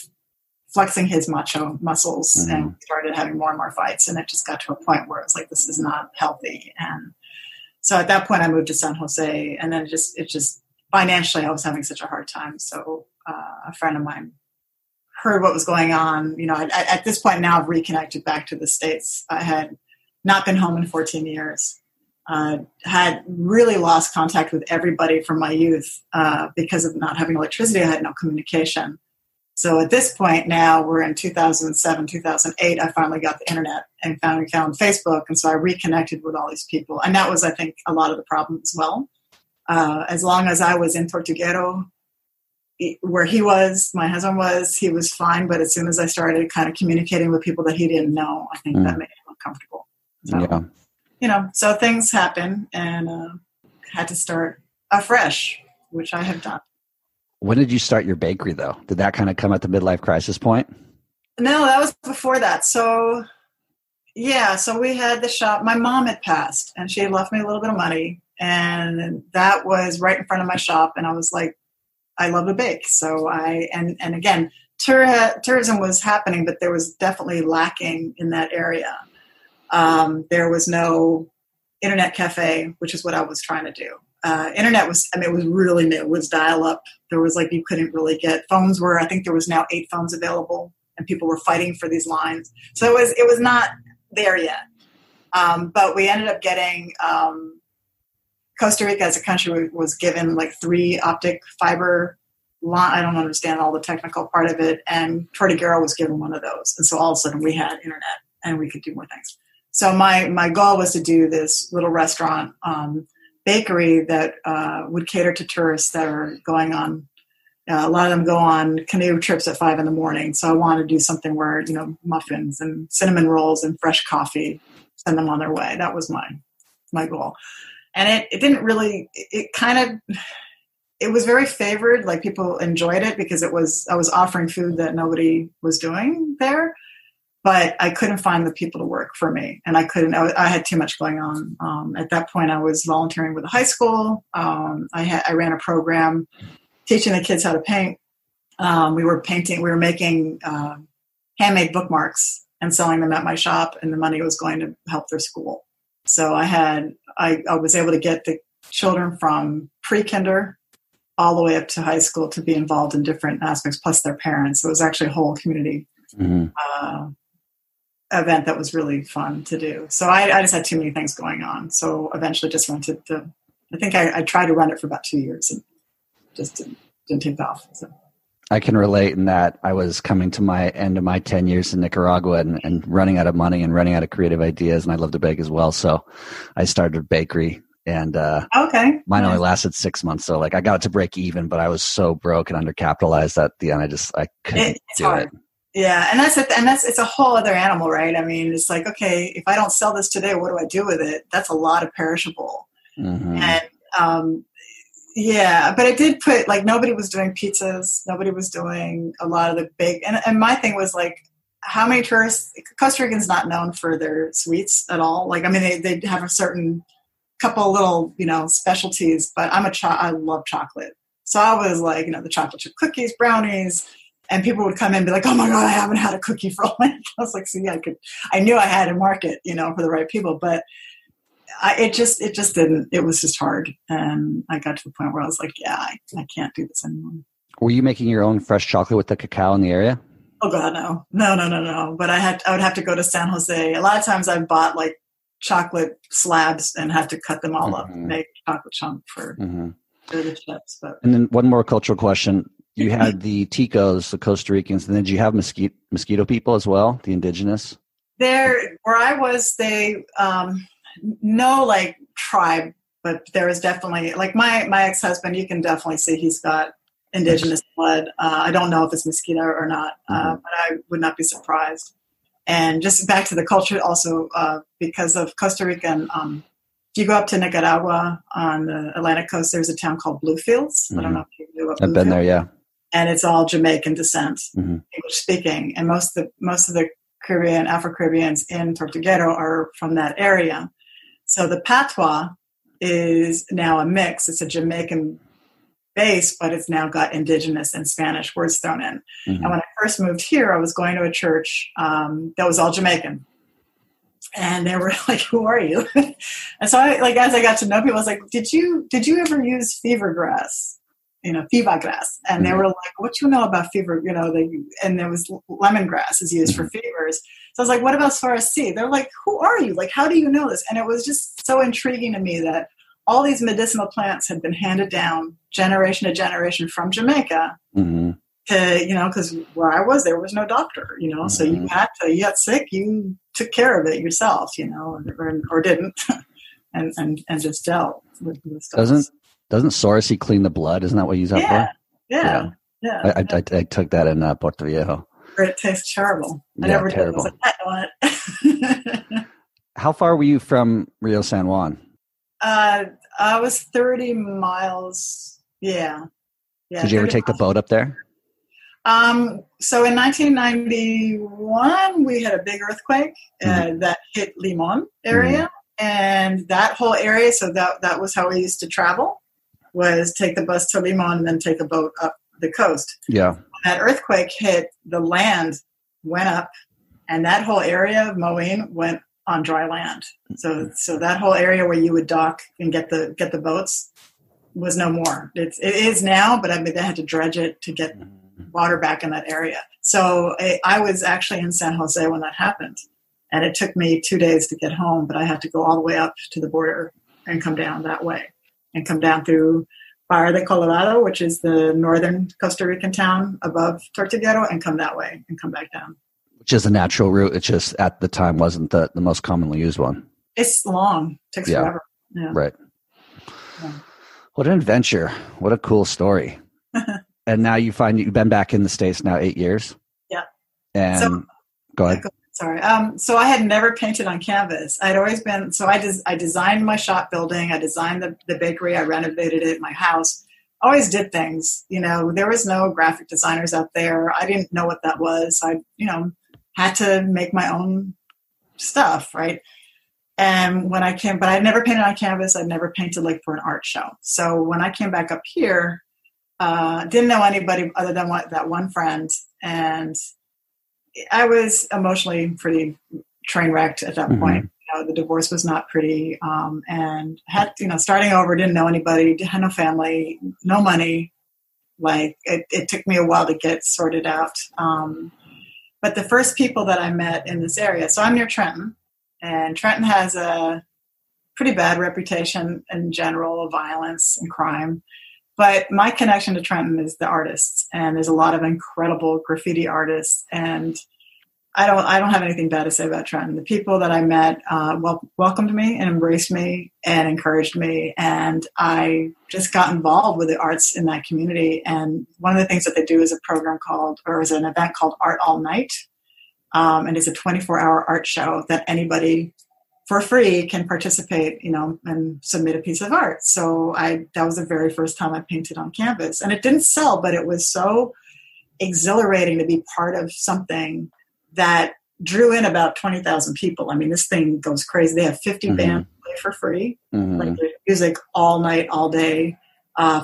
flexing his macho muscles and started having more and more fights. And it just got to a point where it was like, this is not healthy. And so at that point I moved to San Jose, and then it just financially I was having such a hard time. So a friend of mine heard what was going on. At this point now I've reconnected back to the States. I had not been home in 14 years. Had really lost contact with everybody from my youth because of not having electricity. I had no communication. So at this point now we're in 2007, 2008. I finally got the internet and found Facebook. And so I reconnected with all these people. And that was, I think, a lot of the problem as well. As long as I was in Tortuguero, where he was, my husband was, he was fine. But as soon as I started kind of communicating with people that he didn't know, I think that made him uncomfortable. So, so things happen, and had to start afresh, which I have done. When did you start your bakery though? Did that kind of come at the midlife crisis point? No, that was before that. So so we had the shop. My mom had passed, and she had left me a little bit of money, and that was right in front of my shop. And I was like, I love to bake. So and again, tourism was happening, but there was definitely lacking in that area. There was no internet cafe, which is what I was trying to do. Internet was, it was really new. It was dial up. There was you couldn't really get phones I think there was now 8 phones available, and people were fighting for these lines. So it was not there yet. But we ended up getting, Costa Rica as a country was given 3 optic fiber line. I don't understand all the technical part of it. And Tortuguero was given one of those. And so all of a sudden we had internet and we could do more things. So my goal was to do this little restaurant, bakery that would cater to tourists that are going on. A lot of them go on canoe trips at 5 a.m. So I wanted to do something where, muffins and cinnamon rolls and fresh coffee, send them on their way. That was my goal. And it didn't really, it was very favored. People enjoyed it because I was offering food that nobody was doing there, but I couldn't find the people to work for me. And I had too much going on. At that point I was volunteering with a high school. I ran a program teaching the kids how to paint. We were making handmade bookmarks and selling them at my shop, and the money was going to help their school. So I was able to get the children from pre-kinder all the way up to high school to be involved in different aspects, plus their parents. So it was actually a whole community event that was really fun to do. So I just had too many things going on. So eventually just rented I think I tried to run it for about 2 years and just didn't take off. So. I can relate in that I was coming to my end of my 10 years in Nicaragua and running out of money and running out of creative ideas. And I love to bake as well. So I started a bakery, and mine only lasted 6 months. So I got it to break even, but I was so broke and undercapitalized that at the end, I couldn't do hard. It. Yeah. And that's it's a whole other animal, right? It's okay, if I don't sell this today, what do I do with it? That's a lot of perishable. Mm-hmm. And, but it did put, nobody was doing pizzas. Nobody was doing a lot of the big, and my thing was how many tourists, Costa Rican's not known for their sweets at all. They have a certain couple little, specialties, but I love chocolate. So I was the chocolate chip cookies, brownies, and people would come in and be oh my God, I haven't had a cookie for a while. I was see, I knew I had a market, for the right people, but it was just hard. And I got to the point where I was I can't do this anymore. Were you making your own fresh chocolate with the cacao in the area? Oh God, no. No. But I would have to go to San Jose. A lot of times I bought like chocolate slabs and had to cut them all up and make a chocolate chunk for the chips. But. And then one more cultural question. You had the Ticos, the Costa Ricans, and then did you have mosquito people as well, the indigenous? There, where I was, they, no like tribe, but there was definitely, like my ex-husband, you can definitely see he's got indigenous blood. I don't know if it's mosquito or not, but I would not be surprised. And just back to the culture also, because of Costa Rican, if you go up to Nicaragua on the Atlantic coast, there's a town called Bluefields. I don't know if you knew about Bluefields. I've been there, yeah. And it's all Jamaican descent, English speaking. And most of the Caribbean, Afro-Caribbeans in Tortuguero are from that area. So the patois is now a mix. It's a Jamaican base, but it's now got indigenous and Spanish words thrown in. And when I first moved here, I was going to a church that was all Jamaican. And they were like, who are you? And so I, like, as I got to know people, I was like, did you ever use fever grass? You know, fever grass. And they were like, what you know about fever? You know, and there was lemongrass is used for fevers. So I was like, what about sorasee? They're like, who are you? Like, how do you know this? And it was just so intriguing to me that all these medicinal plants had been handed down generation to generation from Jamaica to, you know, because where I was, there was no doctor, you know, so you got sick, you took care of it yourself, you know, or didn't, and just dealt with stuff. Doesn't sorasee clean the blood? Isn't that what you use that for? Yeah. I took that in Puerto Viejo. It tastes terrible. I never did. I was like, How far were you from Rio San Juan? I was 30 miles. Yeah. Did you ever take the boat up there? So in 1991, we had a big earthquake that hit Limón area and that whole area. So that was how we used to travel, was take the bus to Limón and then take a boat up the coast. Yeah. When that earthquake hit, the land went up and that whole area of Moín went on dry land. So that whole area where you would dock and get the boats was no more. It is now, but I mean, they had to dredge it to get water back in that area. So I was actually in San Jose when that happened. And it took me 2 days to get home, but I had to go all the way up to the border and come down that way and come down through Bar de Colorado, which is the northern Costa Rican town above Tortuguero, and come that way and come back down. Which is a natural route. It just at the time wasn't the most commonly used one. It's long. It takes forever. Yeah. Right. Yeah. What an adventure. What a cool story. And now you've been back in the States now 8 years. Yeah. And go ahead. Sorry. So I had never painted on canvas. I'd always been, so I designed my shop building. I designed the bakery. I renovated it, my house. Always did things, you know, there was no graphic designers out there. I didn't know what that was. So I, you know, had to make my own stuff. Right. And when I came, but I'd never painted on canvas. I'd never painted like for an art show. So when I came back up here, didn't know anybody other than that one friend. And I was emotionally pretty train wrecked at that point. You know, the divorce was not pretty. And had, you know, starting over, didn't know anybody, had no family, no money. Like it took me a while to get sorted out. But the first people that I met in this area, so I'm near Trenton, and Trenton has a pretty bad reputation in general of violence and crime. But my connection to Trenton is the artists, and there's a lot of incredible graffiti artists. And I don't have anything bad to say about Trenton. The people that I met welcomed me and embraced me and encouraged me, and I just got involved with the arts in that community. And one of the things that they do is is an event called Art All Night, and it's a 24-hour art show that anybody for free can participate, you know, and submit a piece of art. So that was the very first time I painted on canvas, and it didn't sell, but it was so exhilarating to be part of something that drew in about 20,000 people. I mean, this thing goes crazy. They have 50 bands play for free, like music all night, all day,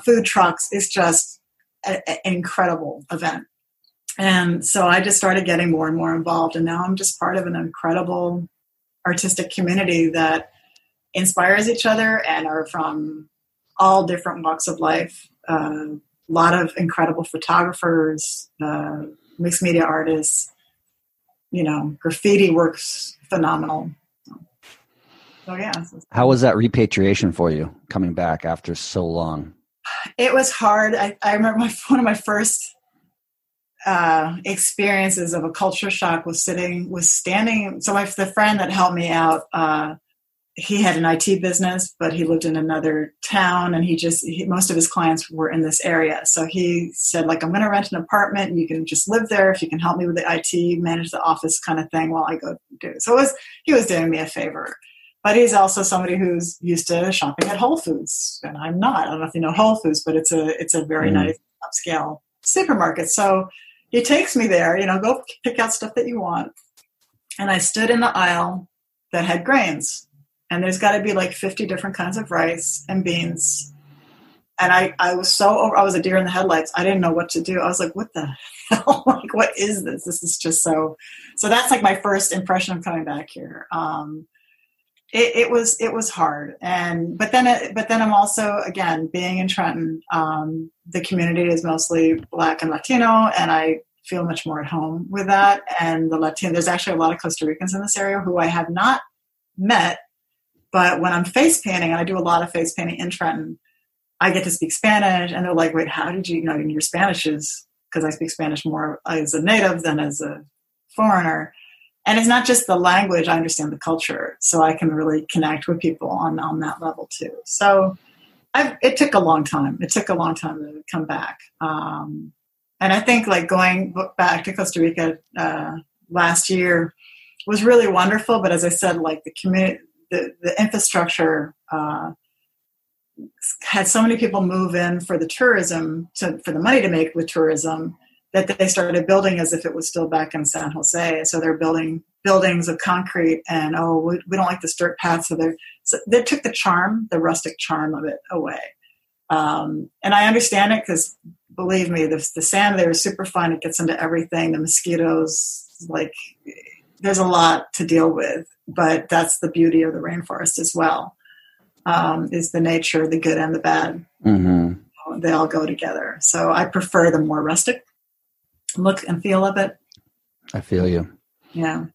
food trucks. It's just an incredible event. And so I just started getting more and more involved, and now I'm just part of an incredible artistic community that inspires each other and are from all different walks of life, a lot of incredible photographers, mixed media artists, you know, graffiti works phenomenal. So yeah. How was that repatriation for you coming back after so long? It was hard. I remember one of my first experiences of a culture shock was standing. So the friend that helped me out, he had an IT business, but he lived in another town, and most of his clients were in this area. So he said, like, I'm going to rent an apartment and you can just live there if you can help me with the IT, manage the office kind of thing while I go do it. So he was doing me a favor. But he's also somebody who's used to shopping at Whole Foods, and I'm not. I don't know if you know Whole Foods, but it's a very nice upscale supermarket. So he takes me there, you know, go pick out stuff that you want. And I stood in the aisle that had grains, and there's got to be like 50 different kinds of rice and beans. And I was so over. I was a deer in the headlights. I didn't know what to do. I was like, what the hell? Like, what is this? This is just so. So that's like my first impression of coming back here. It was hard, but then I'm also, again, being in Trenton, the community is mostly Black and Latino, and I feel much more at home with that. And there's actually a lot of Costa Ricans in this area who I have not met, but when I'm face painting, and I do a lot of face painting in Trenton, I get to speak Spanish, and they're like, "Wait, how did you know your Spanish is?" Because I speak Spanish more as a native than as a foreigner. And it's not just the language, I understand the culture, so I can really connect with people on that level too. So it took a long time. It took a long time to come back. And I think like going back to Costa Rica last year was really wonderful. But as I said, like the community, the infrastructure had so many people move in for the tourism, for the money to make with tourism, that they started building as if it was still back in San Jose. So they're building buildings of concrete, and, oh, we don't like this dirt path. So they took the rustic charm of it away. And I understand it because, believe me, the sand there is super fine. It gets into everything. The mosquitoes, like, there's a lot to deal with. But that's the beauty of the rainforest as well, is the nature, the good and the bad. Mm-hmm. They all go together. So I prefer the more rustic look and feel of it. I feel you. Yeah.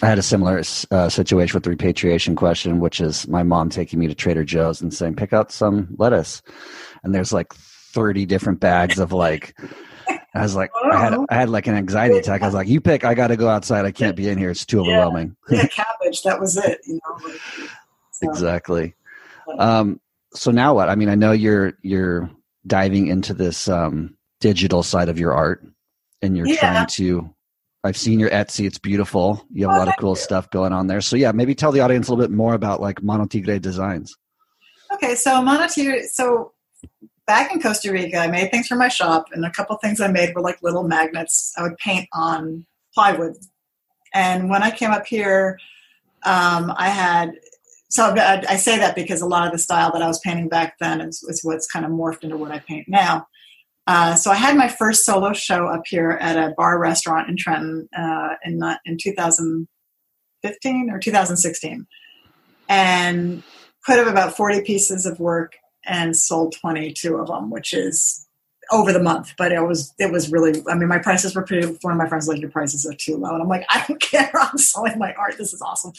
I had a similar situation with the repatriation question, which is my mom taking me to Trader Joe's and saying, pick out some lettuce. And there's like 30 different bags of like, I was like, oh. I had like an anxiety attack. I was like, you pick, I got to go outside. I can't be in here. It's too overwhelming. Yeah, cabbage. That was it. You know? Like, so. Exactly. So now what? I mean, I know you're diving into this digital side of your art. And you're trying to, I've seen your Etsy. It's beautiful. You have a lot of cool stuff going on there. So yeah, maybe tell the audience a little bit more about like Mono Tigre Designs. Okay. So Mono Tigre, so back in Costa Rica, I made things for my shop, and a couple things I made were like little magnets I would paint on plywood. And when I came up here, I say that because a lot of the style that I was painting back then is what's kind of morphed into what I paint now. So I had my first solo show up here at a bar restaurant in Trenton in 2015 or 2016, and put up about 40 pieces of work and sold 22 of them, which is over the month. But it was really, I mean, my prices were pretty, one of my friends was like, your prices are too low. And I'm like, I don't care. I'm selling my art. This is awesome.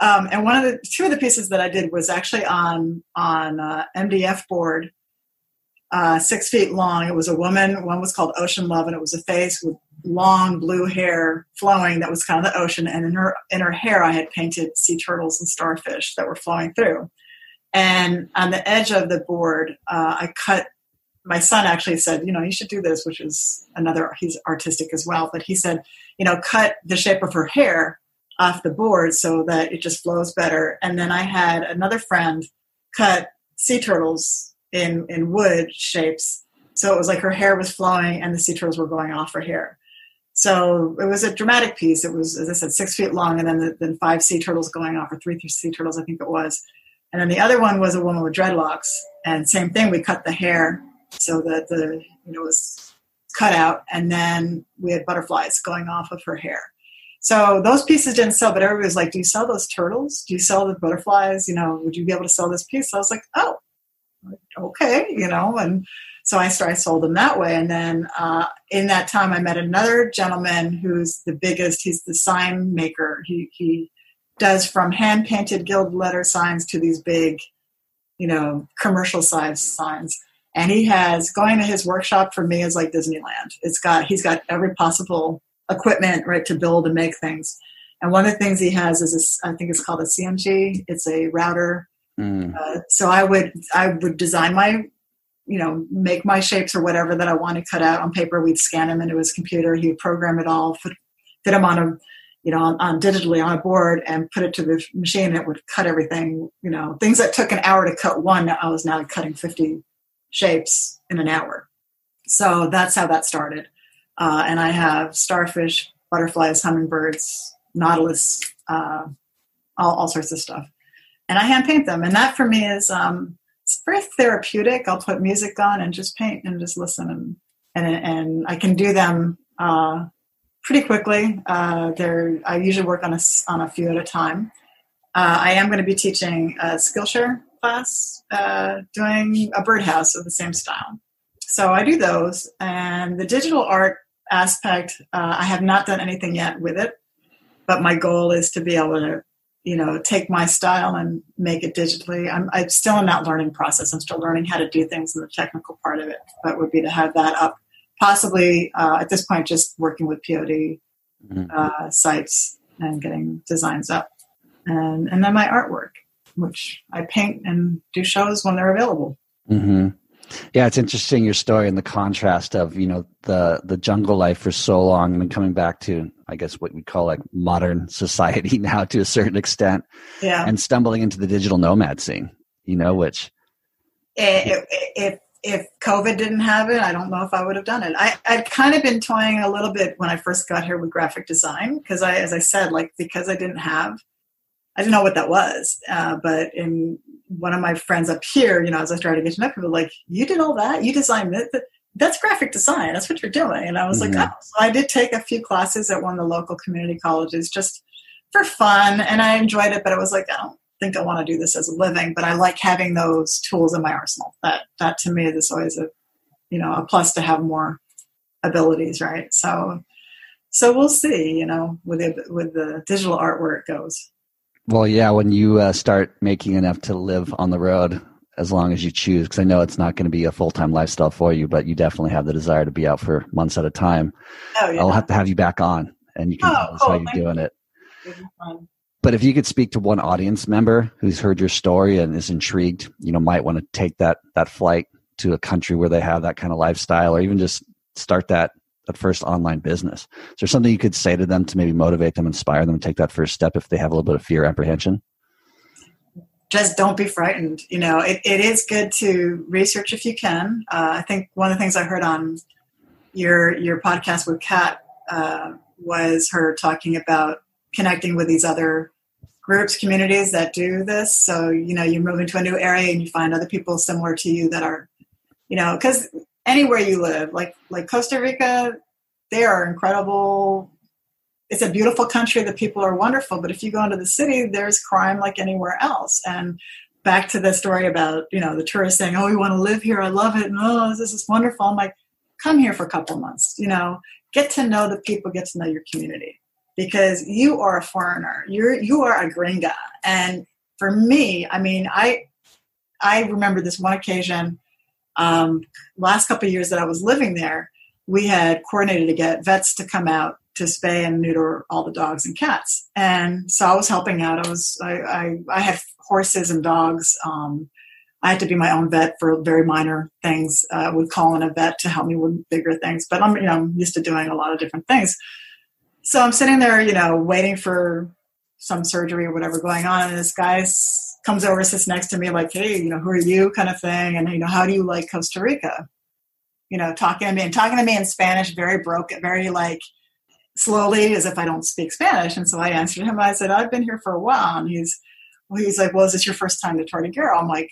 And two of the pieces that I did was actually on MDF board. 6 feet long. It was a woman. One was called Ocean Love, and it was a face with long blue hair flowing that was kind of the ocean. And in her hair, I had painted sea turtles and starfish that were flowing through. And on the edge of the board, I cut. My son actually said, you know, you should do this, which is another. He's artistic as well, but he said, you know, cut the shape of her hair off the board so that it just flows better. And then I had another friend cut sea turtles in wood shapes, so it was like her hair was flowing and the sea turtles were going off her hair. So it was a dramatic piece. It was, as I said, 6 feet long, and then five sea turtles going off, or three sea turtles, I think it was. And then the other one was a woman with dreadlocks, and same thing. We cut the hair so that the, you know, it was cut out, and then we had butterflies going off of her hair. So those pieces didn't sell, but everybody was like, "Do you sell those turtles? Do you sell the butterflies? You know, would you be able to sell this piece?" So I was like, "Oh." okay, you know, and so I started, I sold them that way. And then in that time, I met another gentleman who's the biggest. He's the sign maker. He does from hand-painted gilt letter signs to these big, you know, commercial-sized signs. And he has, going to his workshop for me is like Disneyland. It's got, he's got every possible equipment, right, to build and make things. And one of the things he has is, I think it's called a CMG. It's a router. So I would design my, you know, make my shapes or whatever that I want to cut out on paper. We'd scan them into his computer. He would program it all, fit them on a, you know, on digitally on a board and put it to the machine. It would cut everything, you know, things that took an hour to cut one, I was now cutting 50 shapes in an hour. So that's how that started. And I have starfish, butterflies, hummingbirds, nautilus, all sorts of stuff. And I hand paint them. And that for me is it's very therapeutic. I'll put music on and just paint and just listen. And I can do them pretty quickly. I usually work on a few at a time. I am going to be teaching a Skillshare class, doing a birdhouse of the same style. So I do those. And the digital art aspect, I have not done anything yet with it. But my goal is to be able to, you know, take my style and make it digitally. I'm still in that learning process. I'm still learning how to do things in the technical part of it. But would be to have that up, possibly at this point, just working with POD sites and getting designs up, and then my artwork, which I paint and do shows when they're available. Mm-hmm. Yeah, it's interesting your story and the contrast of, you know, the jungle life for so long and then coming back to, I guess, what we call like modern society now to a certain extent. Yeah. And stumbling into the digital nomad scene, you know, which. If COVID didn't have it, I don't know if I would have done it. I'd kind of been toying a little bit when I first got here with graphic design because as I said, because I didn't have, I didn't know what that was. But in one of my friends up here, you know, as I started getting up, people were like, you did all that? You designed that? That's graphic design. That's what you're doing. And I was like, oh. So I did take a few classes at one of the local community colleges just for fun. And I enjoyed it, but I was like, I don't think I want to do this as a living, but I like having those tools in my arsenal. That to me is always a, you know, a plus to have more abilities. Right. So we'll see, you know, with the digital art where it goes. Well, yeah, when you start making enough to live on the road as long as you choose, because I know it's not going to be a full-time lifestyle for you, but you definitely have the desire to be out for months at a time. Oh, yeah. I'll have to have you back on, and you can tell us how you're doing it. But if you could speak to one audience member who's heard your story and is intrigued, you know, might want to take that flight to a country where they have that kind of lifestyle, or even just start that first online business. Is there something you could say to them to maybe motivate them, inspire them to take that first step if they have a little bit of fear, apprehension? Just don't be frightened. You know, it is good to research if you can. I think one of the things I heard on your podcast with Kat was her talking about connecting with these other groups, communities that do this. So, you know, you move into a new area and you find other people similar to you that are, you know, because anywhere you live, like Costa Rica, they are incredible. It's a beautiful country. The people are wonderful. But if you go into the city, there's crime like anywhere else. And back to the story about, you know, the tourists saying, oh, we want to live here. I love it. And, oh, this is wonderful. I'm like, come here for a couple months, you know, get to know the people, get to know your community, because you are a foreigner. You are a gringa. And for me, I mean, I remember this one occasion. Last couple of years that I was living there, we had coordinated to get vets to come out to spay and neuter all the dogs and cats. And so I was helping out. I had horses and dogs. I had to be my own vet for very minor things. I would call in a vet to help me with bigger things, but I'm used to doing a lot of different things. So I'm sitting there, you know, waiting for some surgery or whatever going on. And this guy's comes over, sits next to me like, hey, you know, who are you kind of thing. And, you know, how do you like Costa Rica? You know, talking to me in Spanish, very broken, very like slowly as if I don't speak Spanish. And so I answered him. I said, I've been here for a while. And he's like, well, is this your first time to Tortuguero? I'm like,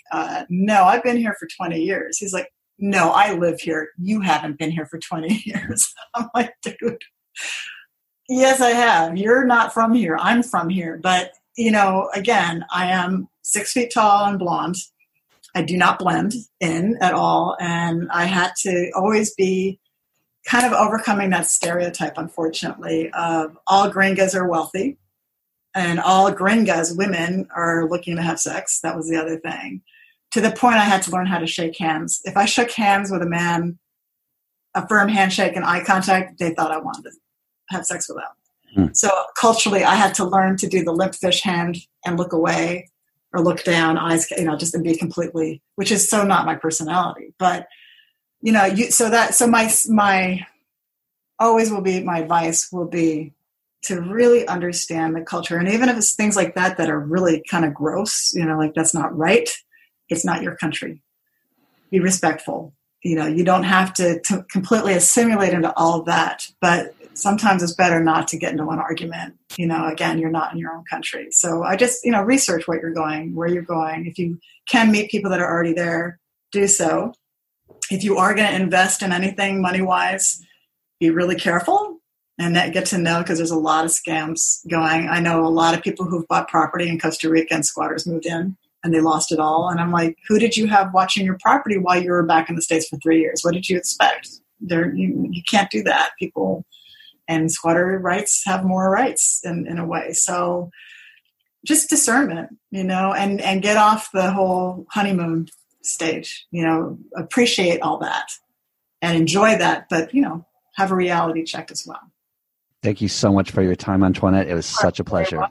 no, I've been here for 20 years. He's like, no, I live here. You haven't been here for 20 years. I'm like, dude, yes, I have. You're not from here. I'm from here. But, you know, again, I am 6 feet tall and blonde. I do not blend in at all. And I had to always be kind of overcoming that stereotype, unfortunately, of all gringas are wealthy and all gringas women are looking to have sex. That was the other thing. To the point I had to learn how to shake hands. If I shook hands with a man, a firm handshake and eye contact, they thought I wanted to have sex with them. So culturally, I had to learn to do the limp fish hand and look away or look down, eyes, you know, just and be completely, which is so not my personality. But, you know, my always will be, my advice will be to really understand the culture. And even if it's things like that, that are really kind of gross, you know, like that's not right. It's not your country. Be respectful. You know, you don't have to completely assimilate into all of that, but sometimes it's better not to get into an argument. You know, again, you're not in your own country. So I just, you know, research what you're going, where you're going. If you can meet people that are already there, do so. If you are going to invest in anything money-wise, be really careful and get to know, because there's a lot of scams going. I know a lot of people who've bought property in Costa Rica and squatters moved in. And they lost it all. And I'm like, who did you have watching your property while you were back in the States for 3 years? What did you expect? You can't do that. People and squatter rights have more rights in a way. So just discernment, you know, and get off the whole honeymoon stage, you know, appreciate all that and enjoy that. But, you know, have a reality check as well. Thank you so much for your time, Antoinette. It was such a pleasure.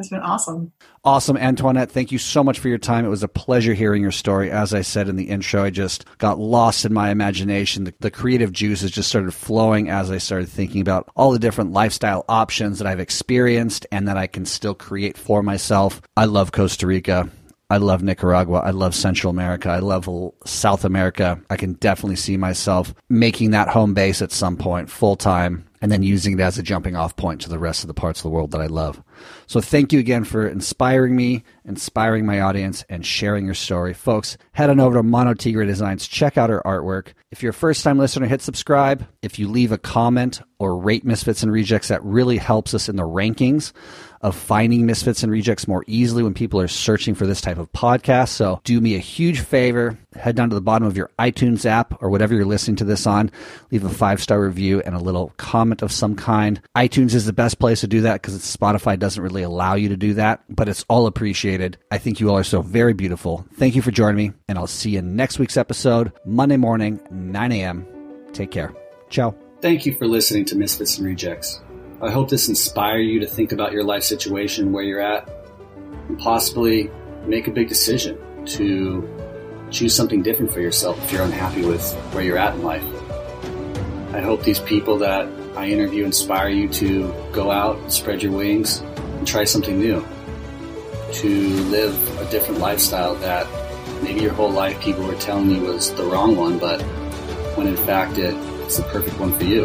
It's been awesome. Awesome, Antoinette. Thank you so much for your time. It was a pleasure hearing your story. As I said in the intro, I just got lost in my imagination. The creative juices just started flowing as I started thinking about all the different lifestyle options that I've experienced and that I can still create for myself. I love Costa Rica. I love Nicaragua. I love Central America. I love South America. I can definitely see myself making that home base at some point, full time, and then using it as a jumping off point to the rest of the parts of the world that I love. So thank you again for inspiring me, inspiring my audience, and sharing your story. Folks, head on over to Mono Tigre Designs. Check out her artwork. If you're a first-time listener, hit subscribe. If you leave a comment or rate Misfits and Rejects, that really helps us in the rankings of finding Misfits and Rejects more easily when people are searching for this type of podcast. So do me a huge favor, head down to the bottom of your iTunes app or whatever you're listening to this on, leave a 5-star review and a little comment of some kind. iTunes is the best place to do that because Spotify doesn't really allow you to do that, but it's all appreciated. I think you all are so very beautiful. Thank you for joining me, and I'll see you in next week's episode, Monday morning, 9 a.m. Take care. Ciao. Thank you for listening to Misfits and Rejects. I hope this inspires you to think about your life situation, where you're at, and possibly make a big decision to choose something different for yourself if you're unhappy with where you're at in life. I hope these people that I interview inspire you to go out, spread your wings, and try something new, to live a different lifestyle that maybe your whole life people were telling you was the wrong one, but when in fact it's the perfect one for you.